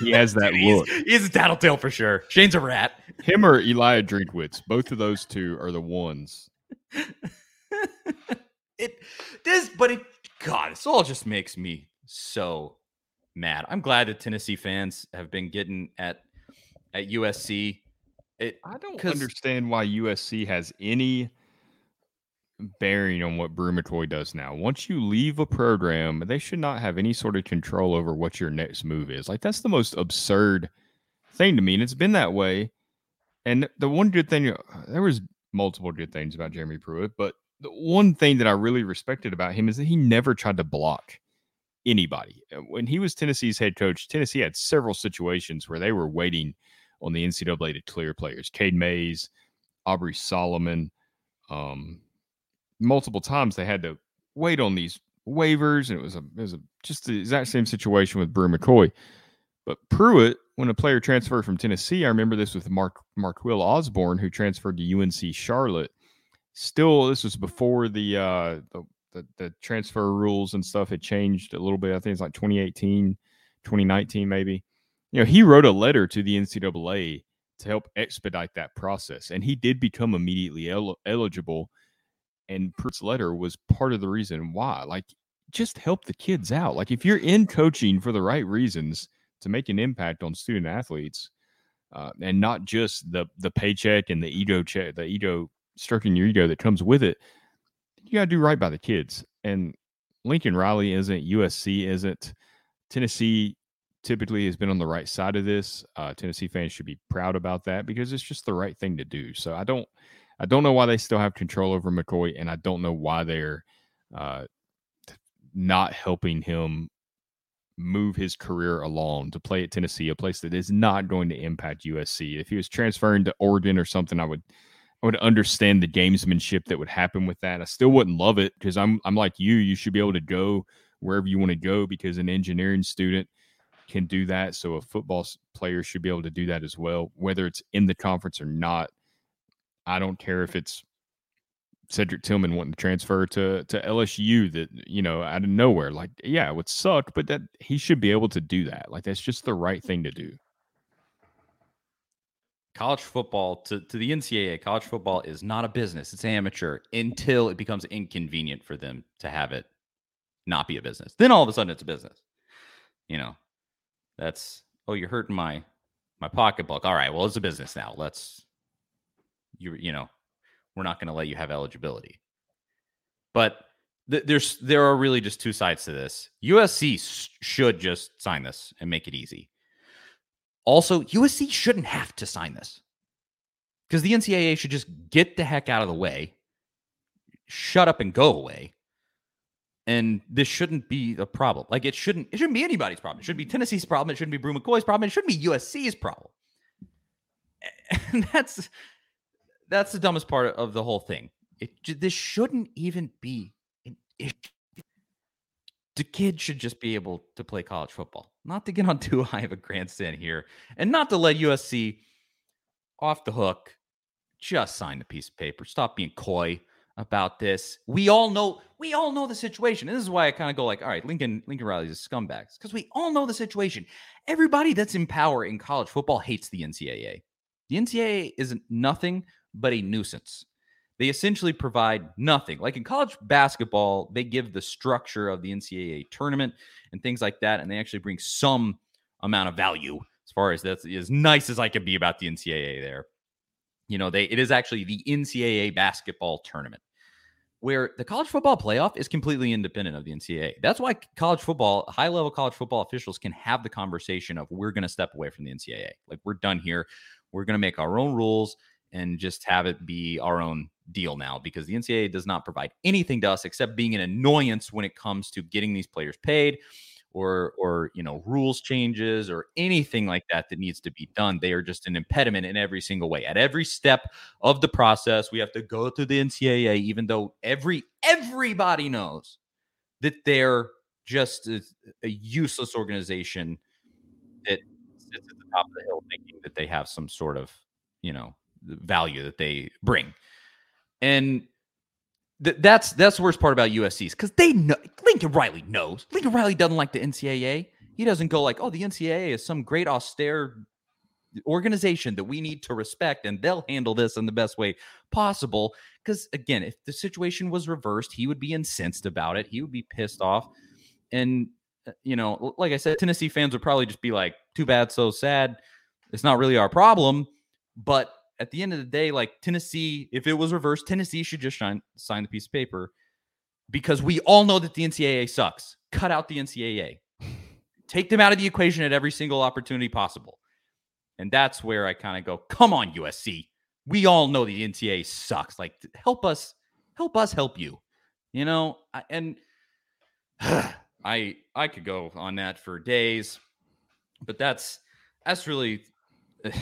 He has that look. He's a tattletale for sure. Shane's a rat. Him or Elijah Drinkwitz. Both of those two are the ones. God, this all just makes me so mad. I'm glad that Tennessee fans have been getting at USC. I don't understand why USC has any bearing on what Bru McCoy does now. Once you leave a program, they should not have any sort of control over what your next move is. Like, that's the most absurd thing to me, and it's been that way. And the one good thing, there was multiple good things about Jeremy Pruitt, but the one thing that I really respected about him is that he never tried to block anybody. When he was Tennessee's head coach, Tennessee had several situations where they were waiting on the NCAA to clear players. Cade Mays, Aubrey Solomon, multiple times they had to wait on these waivers, and it was just the exact same situation with Bru McCoy. But Pruitt, when a player transferred from Tennessee, I remember this with Marquil Osborne, who transferred to UNC Charlotte. Still, this was before the transfer rules and stuff had changed a little bit. I think it's like 2018, 2019 maybe. You know, he wrote a letter to the NCAA to help expedite that process, and he did become immediately eligible. And Pruitt's letter was part of the reason why. Like, just help the kids out. Like, if you're in coaching for the right reasons to make an impact on student athletes, and not just the paycheck and the ego. Stroking your ego that comes with it, you gotta do right by the kids. And Lincoln Riley isn't, USC isn't. Tennessee typically has been on the right side of this. Tennessee fans should be proud about that because it's just the right thing to do. So I don't know why they still have control over McCoy, and I don't know why they're not helping him move his career along to play at Tennessee, a place that is not going to impact USC. If he was transferring to Oregon or something, I would understand the gamesmanship that would happen with that. I still wouldn't love it because I'm like you. You should be able to go wherever you want to go because an engineering student can do that. So a football player should be able to do that as well, whether it's in the conference or not. I don't care if it's Cedric Tillman wanting to transfer to LSU that, you know, out of nowhere. Like, yeah, it would suck, but that he should be able to do that. Like, that's just the right thing to do. College football, to the NCAA, college football is not a business. It's amateur until it becomes inconvenient for them to have it not be a business. Then all of a sudden it's a business. You know, that's, oh, you're hurting my pocketbook. All right, well, it's a business now. You know, we're not going to let you have eligibility. But there are really just two sides to this. USC should just sign this and make it easy. Also, USC shouldn't have to sign this because the NCAA should just get the heck out of the way, shut up and go away. And this shouldn't be a problem. Like, it shouldn't be anybody's problem. It shouldn't be Tennessee's problem. It shouldn't be Bru McCoy's problem. It shouldn't be USC's problem. And that's the dumbest part of the whole thing. This shouldn't even be an issue. The kid should just be able to play college football, not to get on too high of a grandstand here and not to let USC off the hook. Just sign the piece of paper. Stop being coy about this. We all know the situation. And this is why I kind of go like, all right, Lincoln Riley's a scumbag because we all know the situation. Everybody that's in power in college football hates the NCAA. The NCAA is nothing but a nuisance. They essentially provide nothing. Like in college basketball, they give the structure of the NCAA tournament and things like that, and they actually bring some amount of value as far as that's as nice as I could be about the NCAA there. You know, it is actually the NCAA basketball tournament where the college football playoff is completely independent of the NCAA. That's why college football, high-level college football officials can have the conversation of we're going to step away from the NCAA. Like, we're done here. We're going to make our own rules and just have it be our own deal now because the NCAA does not provide anything to us except being an annoyance when it comes to getting these players paid or you know, rules changes or anything like that needs to be done. They are just an impediment in every single way. At every step of the process, we have to go through the NCAA, even though everybody knows that they're just a useless organization that sits at the top of the hill thinking that they have some sort of, you know, value that they bring. And That's the worst part about USC's, because they know Lincoln Riley knows. Lincoln Riley doesn't like the NCAA. He doesn't go like, oh, the NCAA is some great austere organization that we need to respect, and they'll handle this in the best way possible. Because again, if the situation was reversed, he would be incensed about it. He would be pissed off. And, you know, like I said, Tennessee fans would probably just be like, too bad, so sad. It's not really our problem. But at the end of the day, like Tennessee, if it was reversed, Tennessee should just sign the piece of paper, because we all know that the NCAA sucks. Cut out the NCAA. Take them out of the equation at every single opportunity possible. And that's where I kind of go, come on, USC. We all know the NCAA sucks. Like, help us help you. You know, I could go on that for days, but that's really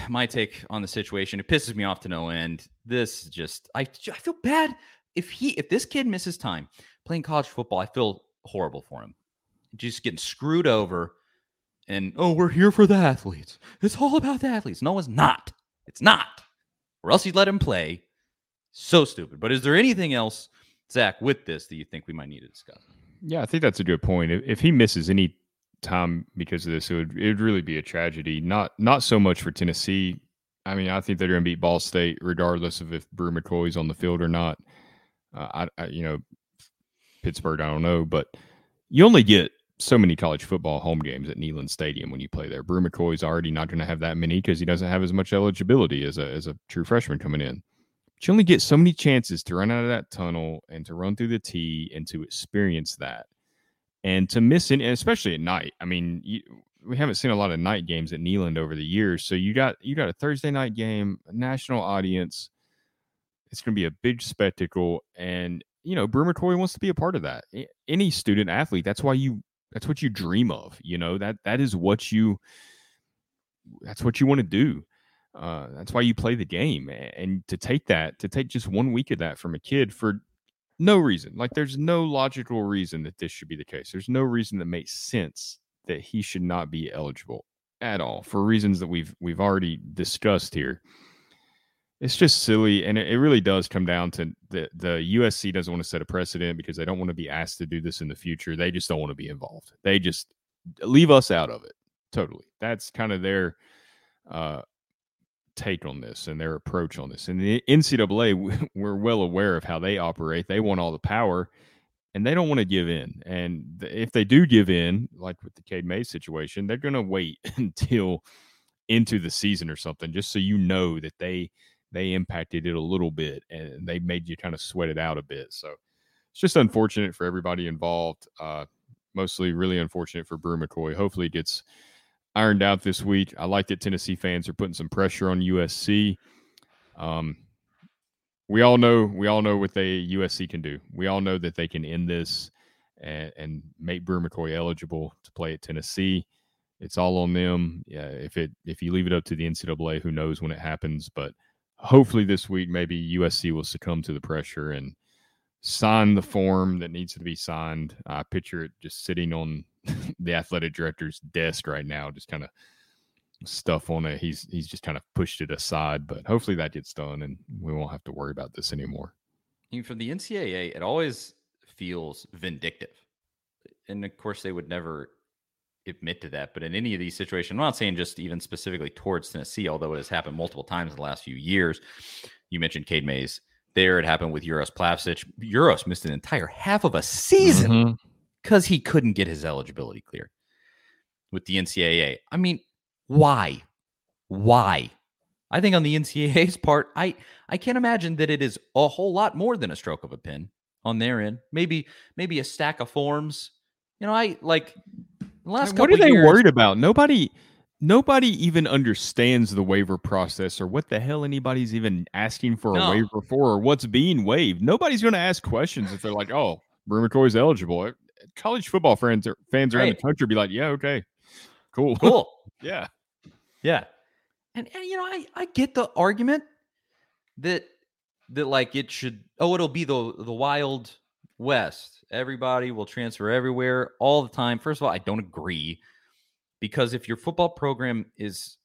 my take on the situation. It pisses me off to no end. This just, I feel bad. If this kid misses time playing college football, I feel horrible for him. Just getting screwed over. And, oh, we're here for the athletes. It's all about the athletes. No, it's not. It's not. Or else you'd let him play. So stupid. But is there anything else, Zach, with this that you think we might need to discuss? Yeah, I think that's a good point. If he misses any time because of this, it would really be a tragedy. Not so much for Tennessee. I mean, I think they're going to beat Ball State regardless of if Bru McCoy's on the field or not. Pittsburgh, I don't know. But you only get so many college football home games at Neyland Stadium when you play there. Bru McCoy's already not going to have that many because he doesn't have as much eligibility as a true freshman coming in. But you only get so many chances to run out of that tunnel and to run through the tee and to experience that. And to miss it, and especially at night. I mean, we haven't seen a lot of night games at Neyland over the years. So you got a Thursday night game, a national audience. It's going to be a big spectacle. And, you know, Bru McCoy wants to be a part of that. Any student athlete, that's what you dream of, you know, that's what you want to do. That's why you play the game, and to take just 1 week of that from a kid for no reason. Like, there's no logical reason that this should be the case. There's no reason that makes sense that he should not be eligible at all, for reasons that we've already discussed here. It's just silly, and it really does come down to the USC doesn't want to set a precedent because they don't want to be asked to do this in the future. They just don't want to be involved. They just leave us out of it totally. That's kind of their take on this and their approach on this. And the NCAA, we're well aware of how they operate. They want all the power, and they don't want to give in. And if they do give in, like with the Cade May situation, they're going to wait until into the season or something, just so you know that they impacted it a little bit, and they made you kind of sweat it out a bit. So it's just unfortunate for everybody involved, mostly really unfortunate for Bru McCoy. Hopefully it gets ironed out this week. I like that Tennessee fans are putting some pressure on USC. We all know what USC can do. We all know that they can end this and make Bru McCoy eligible to play at Tennessee. It's all on them. Yeah, if you leave it up to the NCAA, who knows when it happens, but hopefully this week, maybe USC will succumb to the pressure and sign the form that needs to be signed. I picture it just sitting on the athletic director's desk right now, just kind of stuff on it. He's just kind of pushed it aside, but hopefully that gets done and we won't have to worry about this anymore. And for the NCAA, it always feels vindictive. And of course they would never admit to that, but in any of these situations, I'm not saying just even specifically towards Tennessee, although it has happened multiple times in the last few years. You mentioned Cade Mays there. It happened with Uros Plavsic. Uros missed an entire half of a season because he couldn't get his eligibility cleared with the NCAA. I mean, why? I think on the NCAA's part, I can't imagine that it is a whole lot more than a stroke of a pen on their end. Maybe a stack of forms. You know, what are they worried about? Nobody even understands the waiver process or what the hell anybody's even asking for a waiver for or what's being waived. Nobody's going to ask questions if they're like, oh, Bru McCoy's eligible. College football fans around the country be like, yeah, okay, cool. Yeah. And you know, I get the argument that like it should, it'll be the Wild West. Everybody will transfer everywhere all the time. First of all, I don't agree, because if your football program is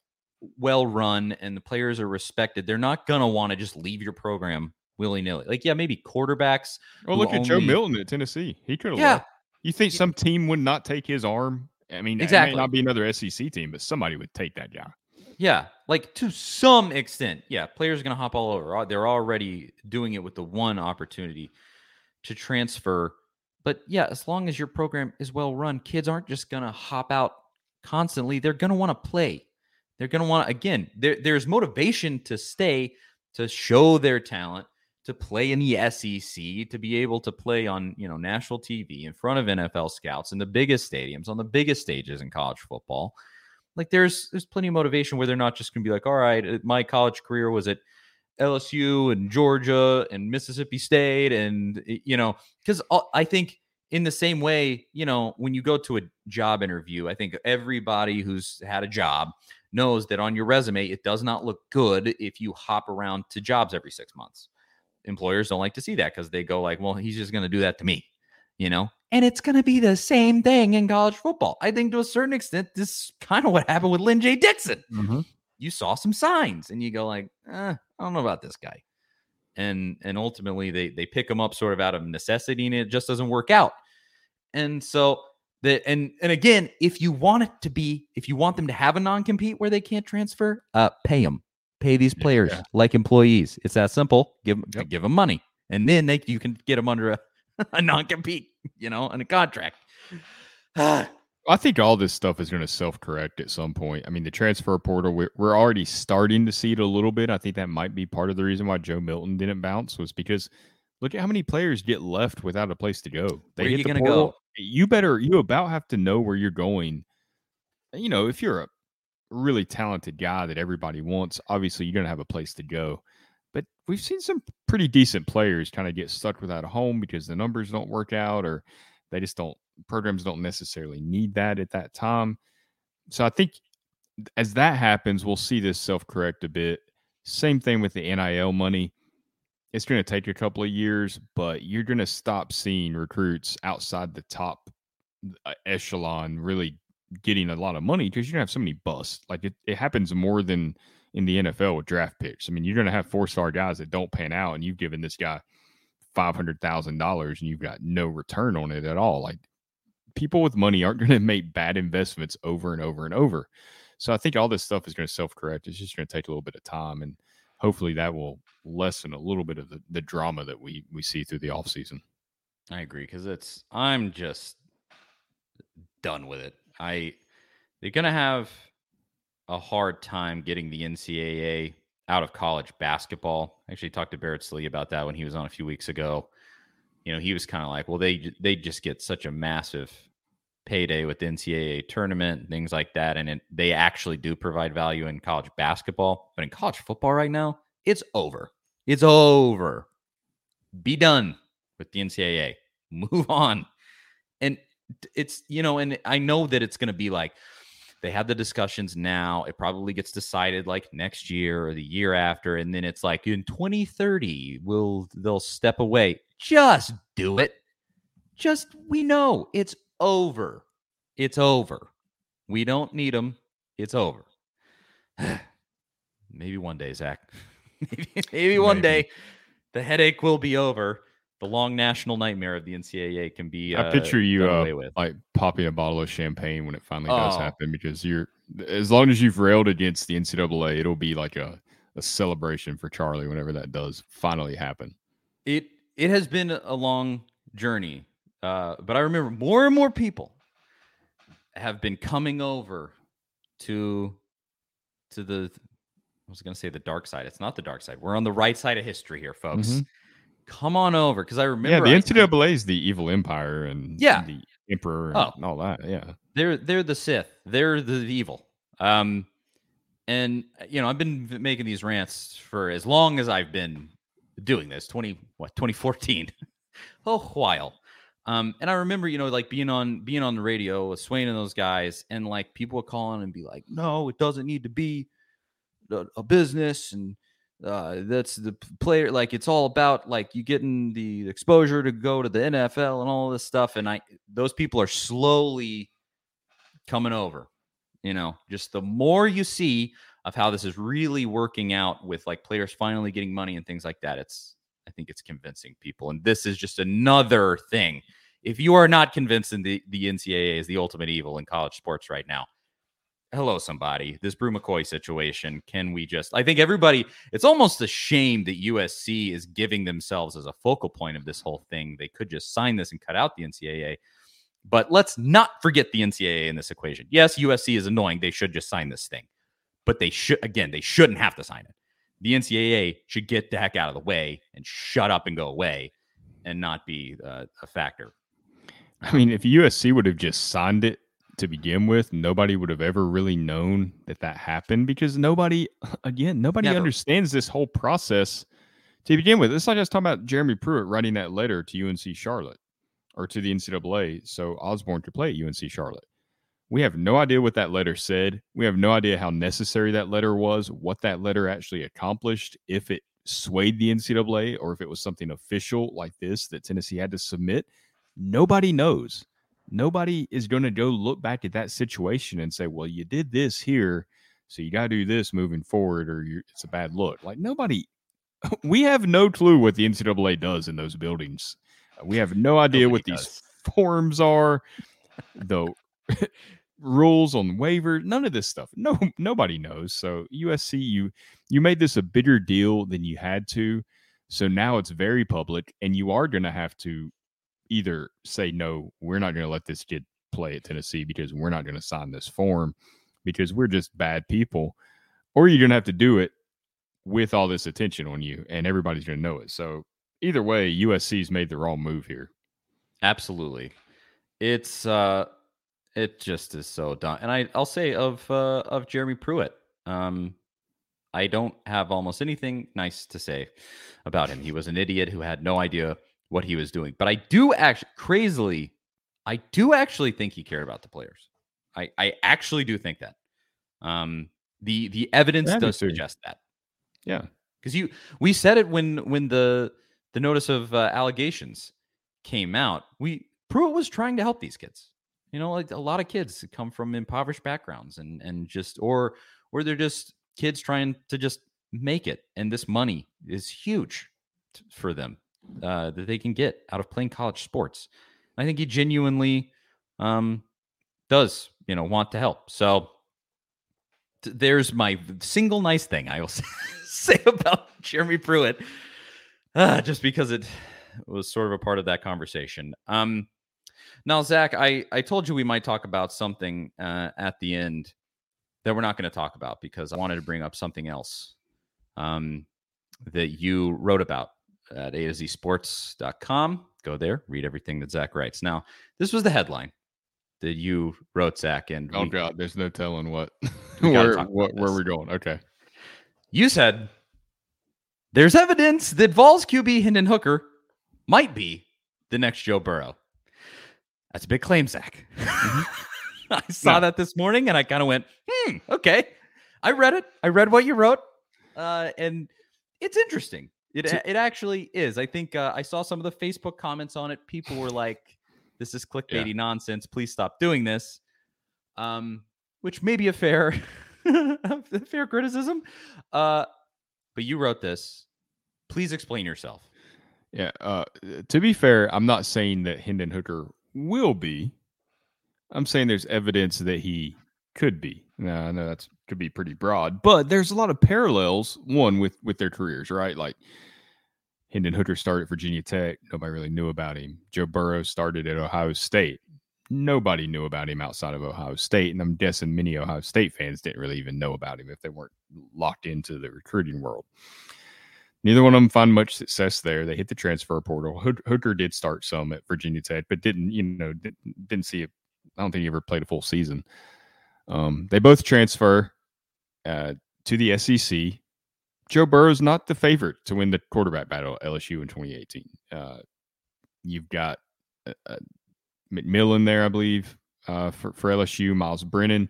well run and the players are respected, they're not going to want to just leave your program willy-nilly. Like, yeah, maybe quarterbacks. Well, look at Joe Milton at Tennessee. He could have left. You think some team would not take his arm? I mean, exactly. It may not be another SEC team, but somebody would take that guy. Yeah, like to some extent. Yeah, players are going to hop all over. They're already doing it with the one opportunity to transfer. But yeah, as long as your program is well run, kids aren't just going to hop out constantly. They're going to want to play. They're going to want to, again, there's motivation to stay, to show their talent, to play in the SEC, to be able to play on, you know, national TV in front of NFL scouts in the biggest stadiums, on the biggest stages in college football. Like there's plenty of motivation where they're not just going to be like, all right, my college career was at LSU and Georgia and Mississippi State. And, you know, because I think in the same way, you know, when you go to a job interview, I think everybody who's had a job knows that on your resume, it does not look good if you hop around to jobs every 6 months. Employers don't like to see that because they go like, well, he's just going to do that to me, you know? And it's going to be the same thing in college football. I think to a certain extent, this is kind of what happened with Lyn-J Dixon. Mm-hmm. You saw some signs and you go like, I don't know about this guy. And ultimately they pick him up sort of out of necessity and it just doesn't work out. And so and again, if you want it to be, if you want them to have a non-compete where they can't transfer, pay them. Pay these players like employees. It's that simple. Give them money. And then you can get them under a non-compete, you know, and a contract. I think all this stuff is going to self-correct at some point. I mean, the transfer portal, we're already starting to see it a little bit. I think that might be part of the reason why Joe Milton didn't bounce was because look at how many players get left without a place to go. Where are you going to go? You about have to know where you're going. You know, if you're a really talented guy that everybody wants, obviously you're going to have a place to go. But we've seen some pretty decent players kind of get stuck without a home because the numbers don't work out or they just don't, programs don't necessarily need that at that time. So I think as that happens, we'll see this self-correct a bit. Same thing with the NIL money. It's going to take a couple of years, but you're going to stop seeing recruits outside the top echelon really getting a lot of money because you're going to have so many busts. Like it happens more than in the NFL with draft picks. I mean, you're going to have four-star guys that don't pan out, and you've given this guy $500,000 and you've got no return on it at all. Like people with money aren't going to make bad investments over and over and over. So I think all this stuff is going to self-correct. It's just going to take a little bit of time, and hopefully that will lessen a little bit of the drama that we see through the offseason. I agree because I'm just done with it. They're going to have a hard time getting the NCAA out of college basketball. I actually talked to Barrett Slee about that when he was on a few weeks ago. You know, he was kind of like, well, they just get such a massive payday with the NCAA tournament and things like that. And they actually do provide value in college basketball. But in college football right now, it's over. It's over. Be done with the NCAA. Move on. And it's, you know, and I know that it's going to be like, they have the discussions now. It probably gets decided like next year or the year after. And then it's like in 2030, they'll step away. Just do it. Just, we know it's over. It's over. We don't need them. It's over. Maybe one day, Zach. Maybe one day the headache will be over. The long national nightmare of the NCAA can be. I picture you like popping a bottle of champagne when it finally does happen, because as long as you've railed against the NCAA, it'll be like a celebration for Charlie whenever that does finally happen. It has been a long journey, but I remember more and more people have been coming over to the. I was going to say the dark side. It's not the dark side. We're on the right side of history here, folks. Mm-hmm. Come on over, because I remember. Yeah, the NCAA is the evil empire and the emperor and all that. Yeah, they're the Sith. They're the evil. And you know, I've been making these rants for as long as I've been doing this. 2014, a while. And I remember, you know, like being on the radio with Swain and those guys, and like people would call in and be like, "No, it doesn't need to be a business," and that's the player, like it's all about like you getting the exposure to go to the NFL and all this stuff. And those people are slowly coming over, you know, just the more you see of how this is really working out with like players finally getting money and things like that. It's I think it's convincing people. And this is just another thing. If you are not convinced in the NCAA is the ultimate evil in college sports right now, hello, somebody. This Bru McCoy situation, can we just... I think everybody... It's almost a shame that USC is giving themselves as a focal point of this whole thing. They could just sign this and cut out the NCAA. But let's not forget the NCAA in this equation. Yes, USC is annoying. They should just sign this thing. But they should, again, they shouldn't have to sign it. The NCAA should get the heck out of the way and shut up and go away and not be a factor. I mean, if USC would have just signed it to begin with, nobody would have ever really known that that happened because nobody understands this whole process to begin with. It's like I was talking about Jeremy Pruitt writing that letter to UNC Charlotte or to the NCAA so Osborne could play at UNC Charlotte. We have no idea what that letter said. We have no idea how necessary that letter was, what that letter actually accomplished, if it swayed the NCAA or if it was something official like this that Tennessee had to submit. Nobody knows. Nobody is going to go look back at that situation and say, well, you did this here, so you got to do this moving forward or it's a bad look. Like nobody, we have no clue what the NCAA does in those buildings. We have no idea these forms are, though. Rules on waivers, none of this stuff. Nobody knows. So USC, you made this a bigger deal than you had to. So now it's very public, and you are going to have to either say, no, we're not going to let this kid play at Tennessee because we're not going to sign this form because we're just bad people, or you're going to have to do it with all this attention on you, and everybody's going to know it. So either way, USC's made the wrong move here. Absolutely. It's... It just is so dumb. And I'll say of Jeremy Pruitt, I don't have almost anything nice to say about him. He was an idiot who had no idea what he was doing. But I do actually, crazily, I do actually think he cared about the players. I actually do think that. The evidence does suggest that. Yeah. Because we said it when the notice of allegations came out. Pruitt was trying to help these kids. You know, like a lot of kids come from impoverished backgrounds and just or they're just kids trying to just make it. And this money is huge for them that they can get out of playing college sports. And I think he genuinely does, you know, want to help. So there's my single nice thing I will say about Jeremy Pruitt, just because it was sort of a part of that conversation. Now, Zach, I told you we might talk about something at the end that we're not going to talk about because I wanted to bring up something else that you wrote about at A to Z Sports.com. Go there, read everything that Zach writes. Now, this was the headline that you wrote, Zach. And God, there's no telling where we're going. Okay. You said there's evidence that Vols QB Hendon Hooker might be the next Joe Burrow. That's a big claim, Zach. Mm-hmm. I saw that this morning, and I kind of went, okay. I read it. I read what you wrote, and it's interesting. It actually is. I think I saw some of the Facebook comments on it. People were like, this is clickbaity nonsense. Please stop doing this, which may be a fair criticism. But you wrote this. Please explain yourself. Yeah. To be fair, I'm not saying that Hendon Hooker will be. I'm saying there's evidence that he could be. Now, I know that could be pretty broad, but there's a lot of parallels, one, with their careers, right? Like Hendon Hooker started at Virginia Tech. Nobody really knew about him. Joe Burrow started at Ohio State. Nobody knew about him outside of Ohio State, and I'm guessing many Ohio State fans didn't really even know about him if they weren't locked into the recruiting world. Neither one of them find much success there. They hit the transfer portal. Hooker did start some at Virginia Tech, but didn't see it. I don't think he ever played a full season. They both transfer to the SEC. Joe Burrow's not the favorite to win the quarterback battle at LSU in 2018. You've got McMillan there, I believe, for LSU, Miles Brennan.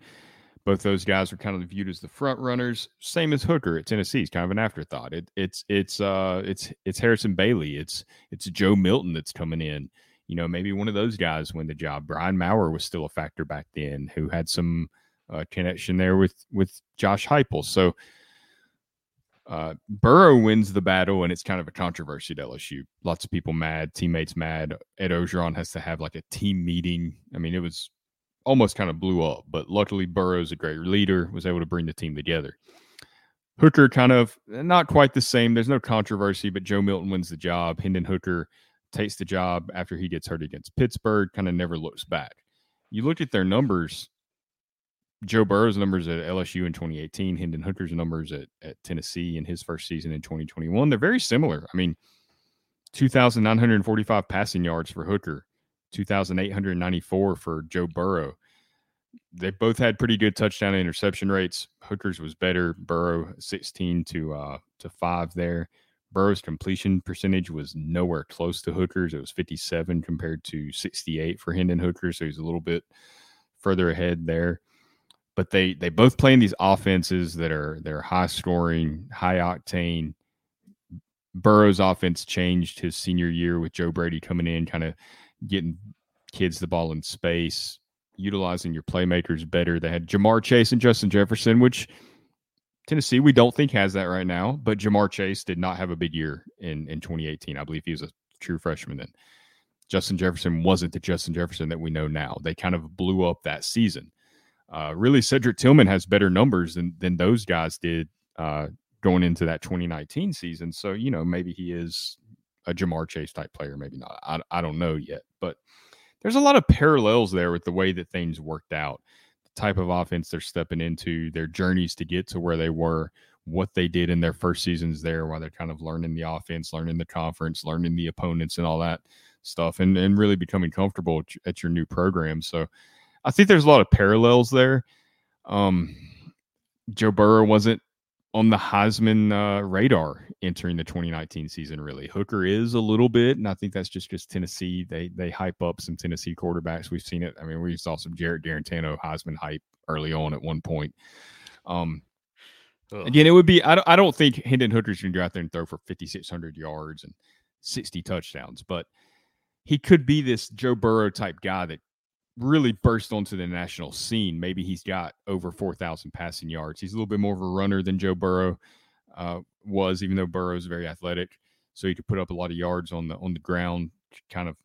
Both those guys are kind of viewed as the front runners, same as Hooker at Tennessee. It's kind of an afterthought. It's Harrison Bailey. It's Joe Milton that's coming in. You know, maybe one of those guys win the job. Brian Maurer was still a factor back then, who had some connection there with Josh Heupel. So Burrow wins the battle, and it's kind of a controversy at LSU. Lots of people mad, teammates mad. Ed Orgeron has to have like a team meeting. I mean, it was almost kind of blew up, but luckily Burrow's a great leader, was able to bring the team together. Hooker kind of not quite the same. There's no controversy, but Joe Milton wins the job. Hendon Hooker takes the job after he gets hurt against Pittsburgh, kind of never looks back. You look at their numbers, Joe Burrow's numbers at LSU in 2018, Hendon Hooker's numbers at Tennessee in his first season in 2021, they're very similar. I mean, 2,945 passing yards for Hooker, 2,894 for Joe Burrow. They both had pretty good touchdown and interception rates. Hooker's was better. Burrow, 16 to 5 there. Burrow's completion percentage was nowhere close to Hooker's. It was 57 compared to 68 for Hendon Hooker, so he's a little bit further ahead there. But they both play in these offenses that are high-scoring, high-octane. Burrow's offense changed his senior year with Joe Brady coming in, kind of getting kids the ball in space, utilizing your playmakers better. They had Jamar Chase and Justin Jefferson, which Tennessee we don't think has that right now, but Jamar Chase did not have a big year in 2018. I believe he was a true freshman then. Justin Jefferson wasn't the Justin Jefferson that we know now. They kind of blew up that season. Really, Cedric Tillman has better numbers than those guys did going into that 2019 season. So, you know, maybe he is a Jamar Chase type player, maybe not. I don't know yet. But there's a lot of parallels there with the way that things worked out, the type of offense they're stepping into, their journeys to get to where they were, what they did in their first seasons there while they're kind of learning the offense, learning the conference, learning the opponents and all that stuff, and really becoming comfortable at your new program. So I think there's a lot of parallels there. Joe Burrow wasn't on the Heisman radar entering the 2019 season, really. Hooker is a little bit, and I think that's just Tennessee. They hype up some Tennessee quarterbacks. We've seen it. I mean, we saw some Jared Garantano Heisman hype early on at one point. Again, it would be – I don't think Hendon Hooker's going to go out there and throw for 5,600 yards and 60 touchdowns, but he could be this Joe Burrow-type guy that really burst onto the national scene. Maybe he's got over 4,000 passing yards. He's a little bit more of a runner than Joe Burrow was, even though Burrow's very athletic. So he could put up a lot of yards on the ground, kind of,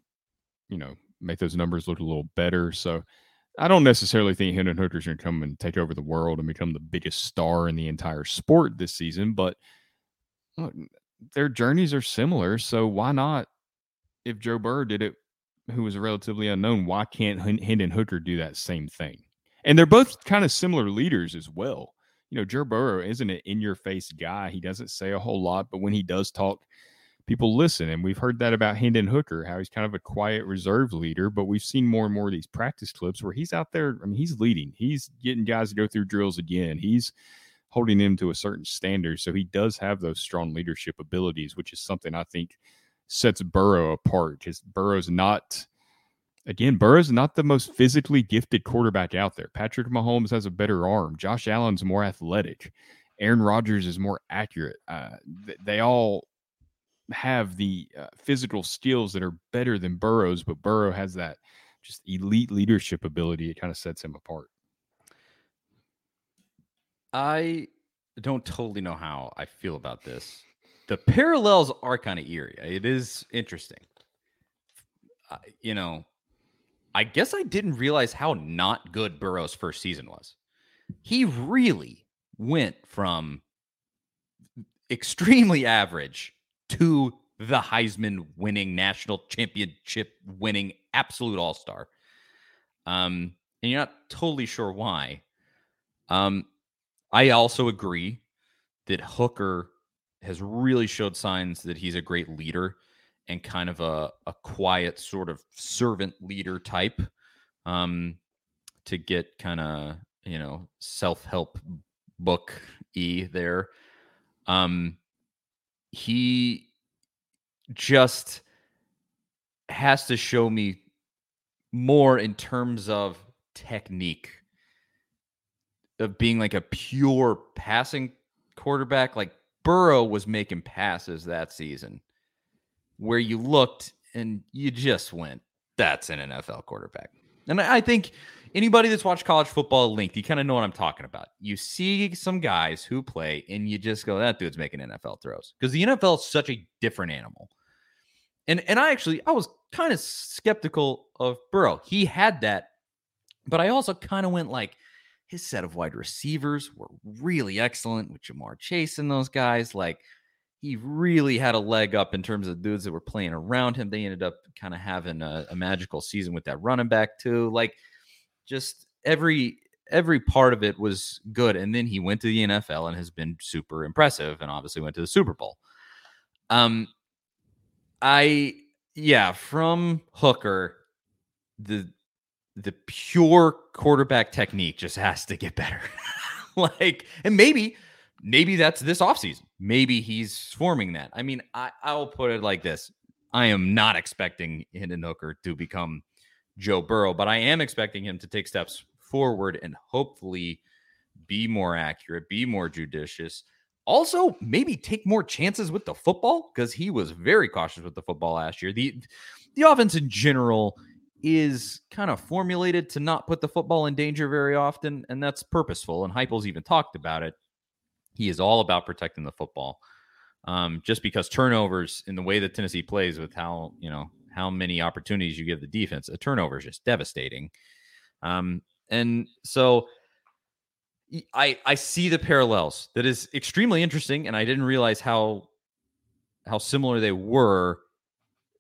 you know, make those numbers look a little better. So I don't necessarily think Hendon Hooker's going to come and take over the world and become the biggest star in the entire sport this season, but look, their journeys are similar. So why not, if Joe Burrow did it, who was relatively unknown, why can't Hendon Hooker do that same thing? And they're both kind of similar leaders as well. You know, Joe Burrow isn't an in-your-face guy. He doesn't say a whole lot, but when he does talk, people listen. And we've heard that about Hendon Hooker, how he's kind of a quiet, reserved leader, but we've seen more and more of these practice clips where he's out there. I mean, he's leading. He's getting guys to go through drills again. He's holding them to a certain standard. So he does have those strong leadership abilities, which is something I think sets Burrow apart, because Burrow's not the most physically gifted quarterback out there. Patrick Mahomes has a better arm. Josh Allen's more athletic. Aaron Rodgers is more accurate. They all have the physical skills that are better than Burrow's, but Burrow has that just elite leadership ability. It kind of sets him apart. I don't totally know how I feel about this. The parallels are kind of eerie. It is interesting. You know, I guess I didn't realize how not good Burrow's first season was. He really went from extremely average to the Heisman winning, national championship winning, absolute all-star. And you're not totally sure why. I also agree that Hooker has really showed signs that he's a great leader and kind of a quiet sort of servant leader type, to get kind of, you know, self-help book-y there. He just has to show me more in terms of technique, of being like a pure passing quarterback. Like, Burrow was making passes that season where you looked and you just went, that's an NFL quarterback. And I think Anybody that's watched college football at length, you kind of know what I'm talking about. You see some guys who play and you just go, that dude's making NFL throws, because the NFL is such a different animal. And I was kind of skeptical of Burrow. He had that, but I also kind of went like, his set of wide receivers were really excellent with Jamar Chase and those guys. Like, he really had a leg up in terms of dudes that were playing around him. They ended up kind of having a magical season with that running back too. Like, just every part of it was good. And then he went to the NFL and has been super impressive, and obviously went to the Super Bowl. From Hooker, the pure quarterback technique just has to get better. Like, and maybe that's this offseason. Maybe he's forming that. I mean, I'll put it like this. I am not expecting Hendon Hooker to become Joe Burrow, but I am expecting him to take steps forward and hopefully be more accurate, be more judicious. Also, maybe take more chances with the football, because he was very cautious with the football last year. The offense in general is kind of formulated to not put the football in danger very often, and that's purposeful. And Heupel's even talked about it. He is all about protecting the football, just because turnovers, in the way that Tennessee plays, with how many opportunities you give the defense, a turnover is just devastating. And so I see the parallels. That is extremely interesting, and I didn't realize how similar they were.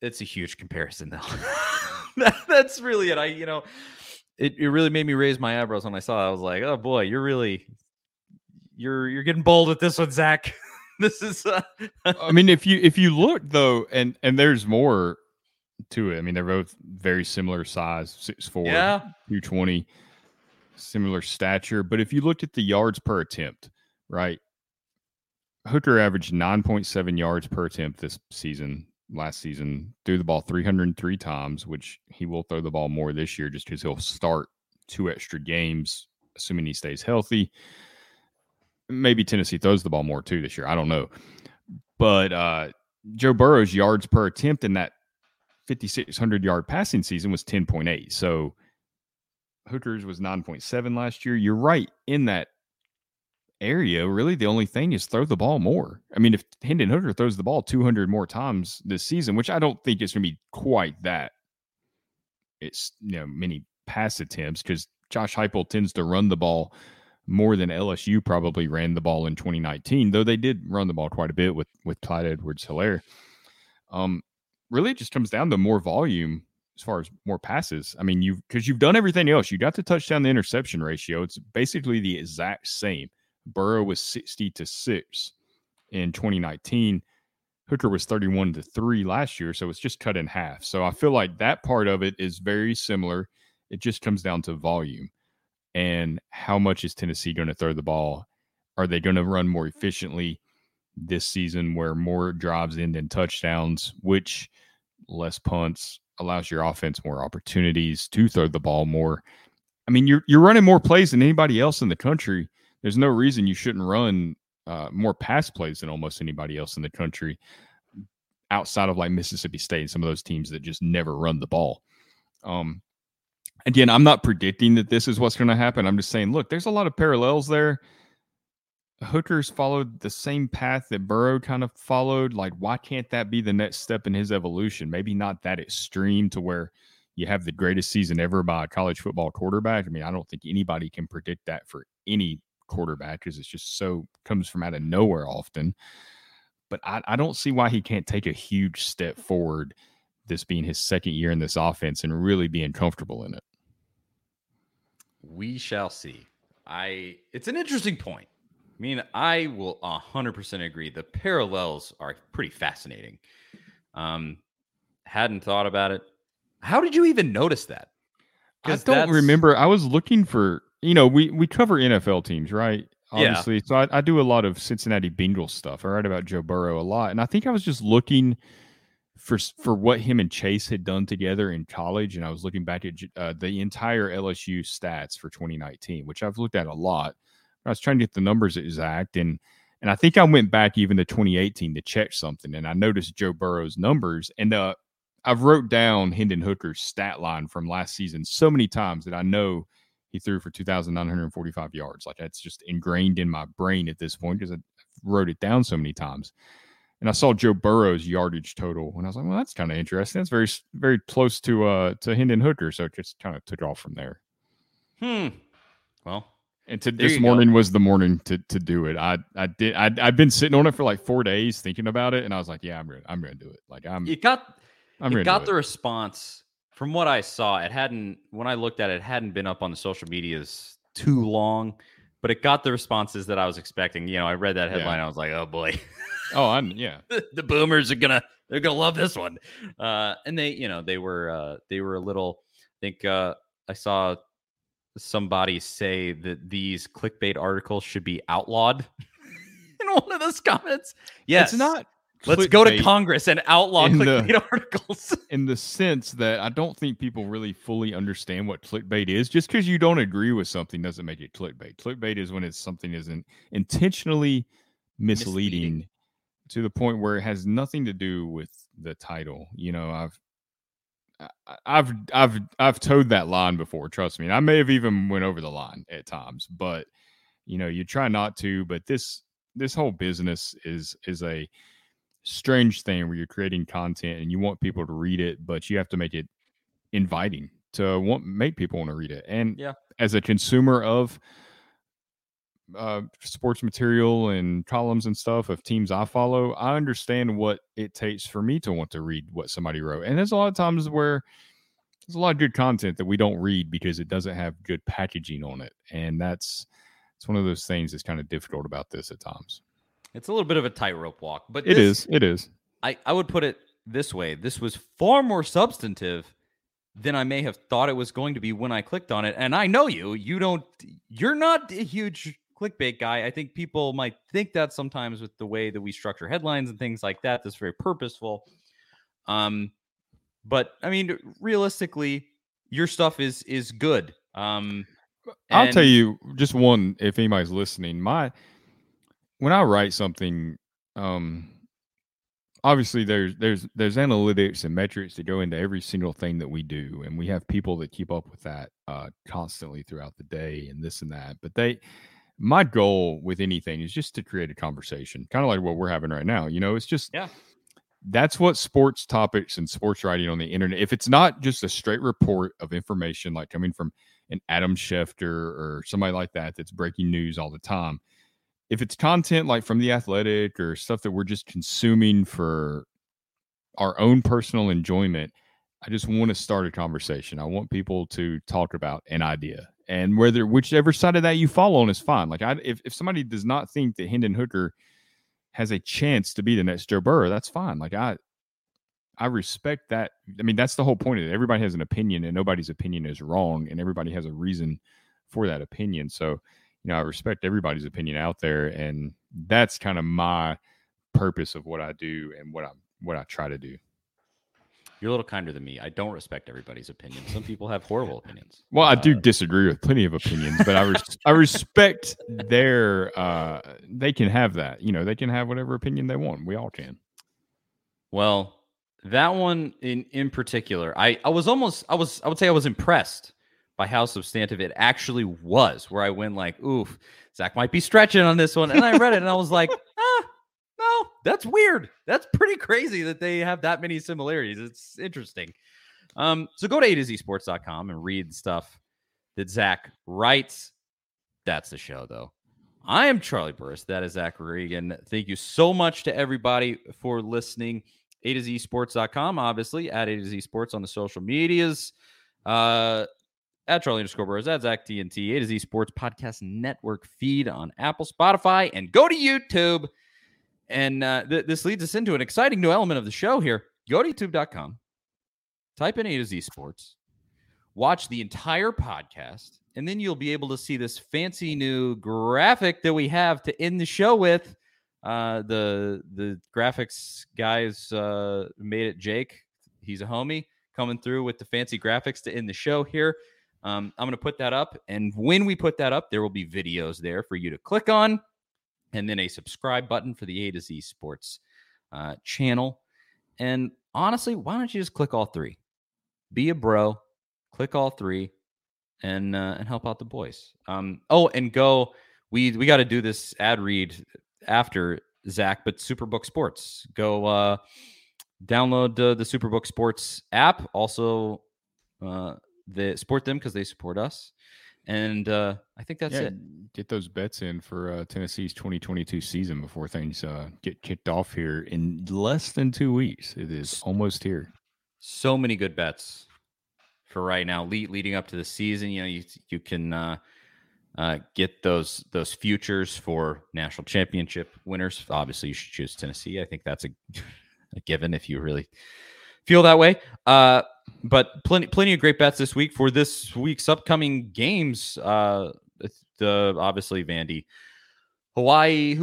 It's a huge comparison, though. That's really it. It really made me raise my eyebrows when I saw it. I was like, oh boy, you're getting bold with this one, Zach. This is. I mean, if you look though, and there's more to it. I mean, they're both very similar size, 6'4", 220, similar stature. But if you looked at the yards per attempt, right? Hooker averaged 9.7 yards per attempt this season. Last season, threw the ball 303 times, which he will throw the ball more this year just because he'll start 2 extra games, assuming he stays healthy. Maybe Tennessee throws the ball more too this year. I don't know. But Joe Burrow's yards per attempt in that 5,600-yard passing season was 10.8. So Hooker's was 9.7 last year. You're right in that area. Really, the only thing is throw the ball more. I mean, if Hendon Hooker throws the ball 200 more times this season, which I don't think it's going to be quite that, it's many pass attempts, because Josh Heupel tends to run the ball more than LSU probably ran the ball in 2019, though they did run the ball quite a bit with Clyde Edwards-Hilaire. Really, it just comes down to more volume as far as more passes. I mean, because you've done everything else. You got the touchdown to interception ratio. It's basically the exact same. Burrow was 60-6 in 2019. Hooker was 31-3 last year, so it's just cut in half. So I feel like that part of it is very similar. It just comes down to volume. And how much is Tennessee going to throw the ball? Are they going to run more efficiently this season, where more drives end in touchdowns, which less punts allows your offense more opportunities to throw the ball more? I mean, you're running more plays than anybody else in the country. There's no reason you shouldn't run more pass plays than almost anybody else in the country, outside of like Mississippi State and some of those teams that just never run the ball. Again, I'm not predicting that this is what's going to happen. I'm just saying, look, there's a lot of parallels there. Hooker's followed the same path that Burrow kind of followed. Like, why can't that be the next step in his evolution? Maybe not that extreme to where you have the greatest season ever by a college football quarterback. I mean, I don't think anybody can predict that for any quarterback, because it's just so comes from out of nowhere often. But I don't see why he can't take a huge step forward, this being his second year in this offense and really being comfortable in it. We shall see. It's an interesting point. I mean, I will 100% agree. The parallels are pretty fascinating. Hadn't thought about it. How did you even notice that? I don't remember. I was looking for, we cover NFL teams, right? Obviously. Yeah. So I do a lot of Cincinnati Bengals stuff. I write about Joe Burrow a lot. And I think I was just looking for what him and Chase had done together in college. And I was looking back at the entire LSU stats for 2019, which I've looked at a lot. I was trying to get the numbers exact. And I think I went back even to 2018 to check something. And I noticed Joe Burrow's numbers. And I've wrote down Hendon Hooker's stat line from last season so many times that I know he threw for 2,945 yards. Like, that's just ingrained in my brain at this point because I wrote it down so many times. And I saw Joe Burrow's yardage total, and I was like, well, that's kind of interesting. That's very, very close to Hendon Hooker. So it just kind of took off from there. Well, and this morning was the morning to do it. I've been sitting on it for like 4 days thinking about it, and I was like, yeah, I'm gonna do it. Like, it got the response from what I saw. It hadn't, when I looked at it, it hadn't been up on the social medias too long, but it got the responses that I was expecting. You know, I read that headline, I was like, oh boy. Oh, the boomers are they're gonna love this one. And they were a little, I think, I saw somebody say that these clickbait articles should be outlawed in one of those comments. Yes. It's not. Let's go to Congress and outlaw clickbait articles. In the sense that I don't think people really fully understand what clickbait is. Just because you don't agree with something doesn't make it clickbait. Clickbait is when it's something isn't intentionally misleading. To the point where it has nothing to do with the title. You know, I've towed that line before. Trust me. And I may have even went over the line at times, but you know, you try not to, but this whole business is a strange thing where you're creating content and you want people to read it, but you have to make it inviting to make people want to read it. And as a consumer of sports material and columns and stuff of teams I follow, I understand what it takes for me to want to read what somebody wrote. And there's a lot of times where there's a lot of good content that we don't read because it doesn't have good packaging on it. And it's one of those things that's kind of difficult about this at times. It's a little bit of a tightrope walk, but it is. I would put it this way. This was far more substantive than I may have thought it was going to be when I clicked on it. And I know you're not a huge clickbait guy. I think people might think that sometimes with the way that we structure headlines and things like that, that's very purposeful. But I mean, realistically, your stuff is good. I'll tell you just one, if anybody's listening, when I write something, obviously there's analytics and metrics that go into every single thing that we do. And we have people that keep up with that, constantly throughout the day and this and that, but my goal with anything is just to create a conversation, kind of like what we're having right now. You know, it's just, that's what sports topics and sports writing on the internet. If it's not just a straight report of information, like coming from an Adam Schefter or somebody like that, that's breaking news all the time. If it's content like from The Athletic or stuff that we're just consuming for our own personal enjoyment, I just want to start a conversation. I want people to talk about an idea. And whichever side of that you fall on is fine. Like if somebody does not think that Hendon Hooker has a chance to be the next Joe Burrow, that's fine. Like I respect that. I mean, that's the whole point of it. Everybody has an opinion, and nobody's opinion is wrong, and everybody has a reason for that opinion. So, you know, I respect everybody's opinion out there, and that's kind of my purpose of what I do and what I try to do. You're a little kinder than me. I don't respect everybody's opinion. Some people have horrible opinions. Well, I do disagree with plenty of opinions, but I respect their. They can have that. You know, they can have whatever opinion they want. We all can. Well, that one in particular, I would say I was impressed by how substantive it actually was. Where I went like, oof, Zach might be stretching on this one, and I read it and I was like, ah. No, that's weird. That's pretty crazy that they have that many similarities. It's interesting. So go to AtoZSports.com and read stuff that Zach writes. That's the show, though. I am Charlie Burris. That is Zach Ragan. Thank you so much to everybody for listening. AtoZSports.com, obviously, at AtoZSports on the social medias. At Charlie_Burris, at Zach TNT, A to Z Sports Podcast Network feed on Apple, Spotify, and go to YouTube. And this leads us into an exciting new element of the show here. Go to YouTube.com, type in A to Z Sports, watch the entire podcast, and then you'll be able to see this fancy new graphic that we have to end the show with. The graphics guys made it, Jake. He's a homie coming through with the fancy graphics to end the show here. I'm going to put that up. And when we put that up, there will be videos there for you to click on. And then a subscribe button for the A to Z Sports channel. And honestly, why don't you just click all three? Be a bro, click all three, and help out the boys. We got to do this ad read after Zach, but Superbook Sports, go download the Superbook Sports app. Also, they support them because they support us. And I think that's it. Get those bets in for Tennessee's 2022 season before things get kicked off here in less than 2 weeks. It is almost here. So many good bets for right now. Leading up to the season, you can get those futures for national championship winners. Obviously, you should choose Tennessee. I think that's a given if you really feel that way. But plenty of great bets this week for this week's upcoming games. Obviously Vandy, Hawaii,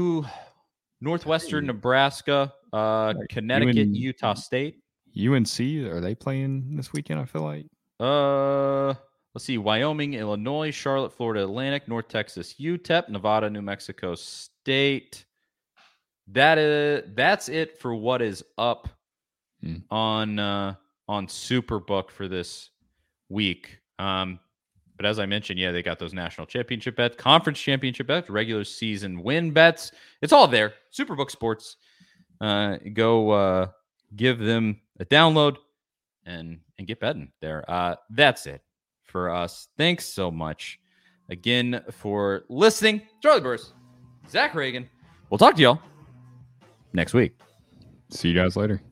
Northwestern, Nebraska, Connecticut, Utah State, UNC. Are they playing this weekend? I feel like. Let's see: Wyoming, Illinois, Charlotte, Florida Atlantic, North Texas, UTEP, Nevada, New Mexico State. That's it for what is up on Superbook for this week. But as I mentioned, they got those national championship bets, conference championship bets, regular season win bets. It's all there. Superbook Sports. Go give them a download and get betting there. That's it for us. Thanks so much again for listening. Charlie Burris, Zach Ragan. We'll talk to y'all next week. See you guys later.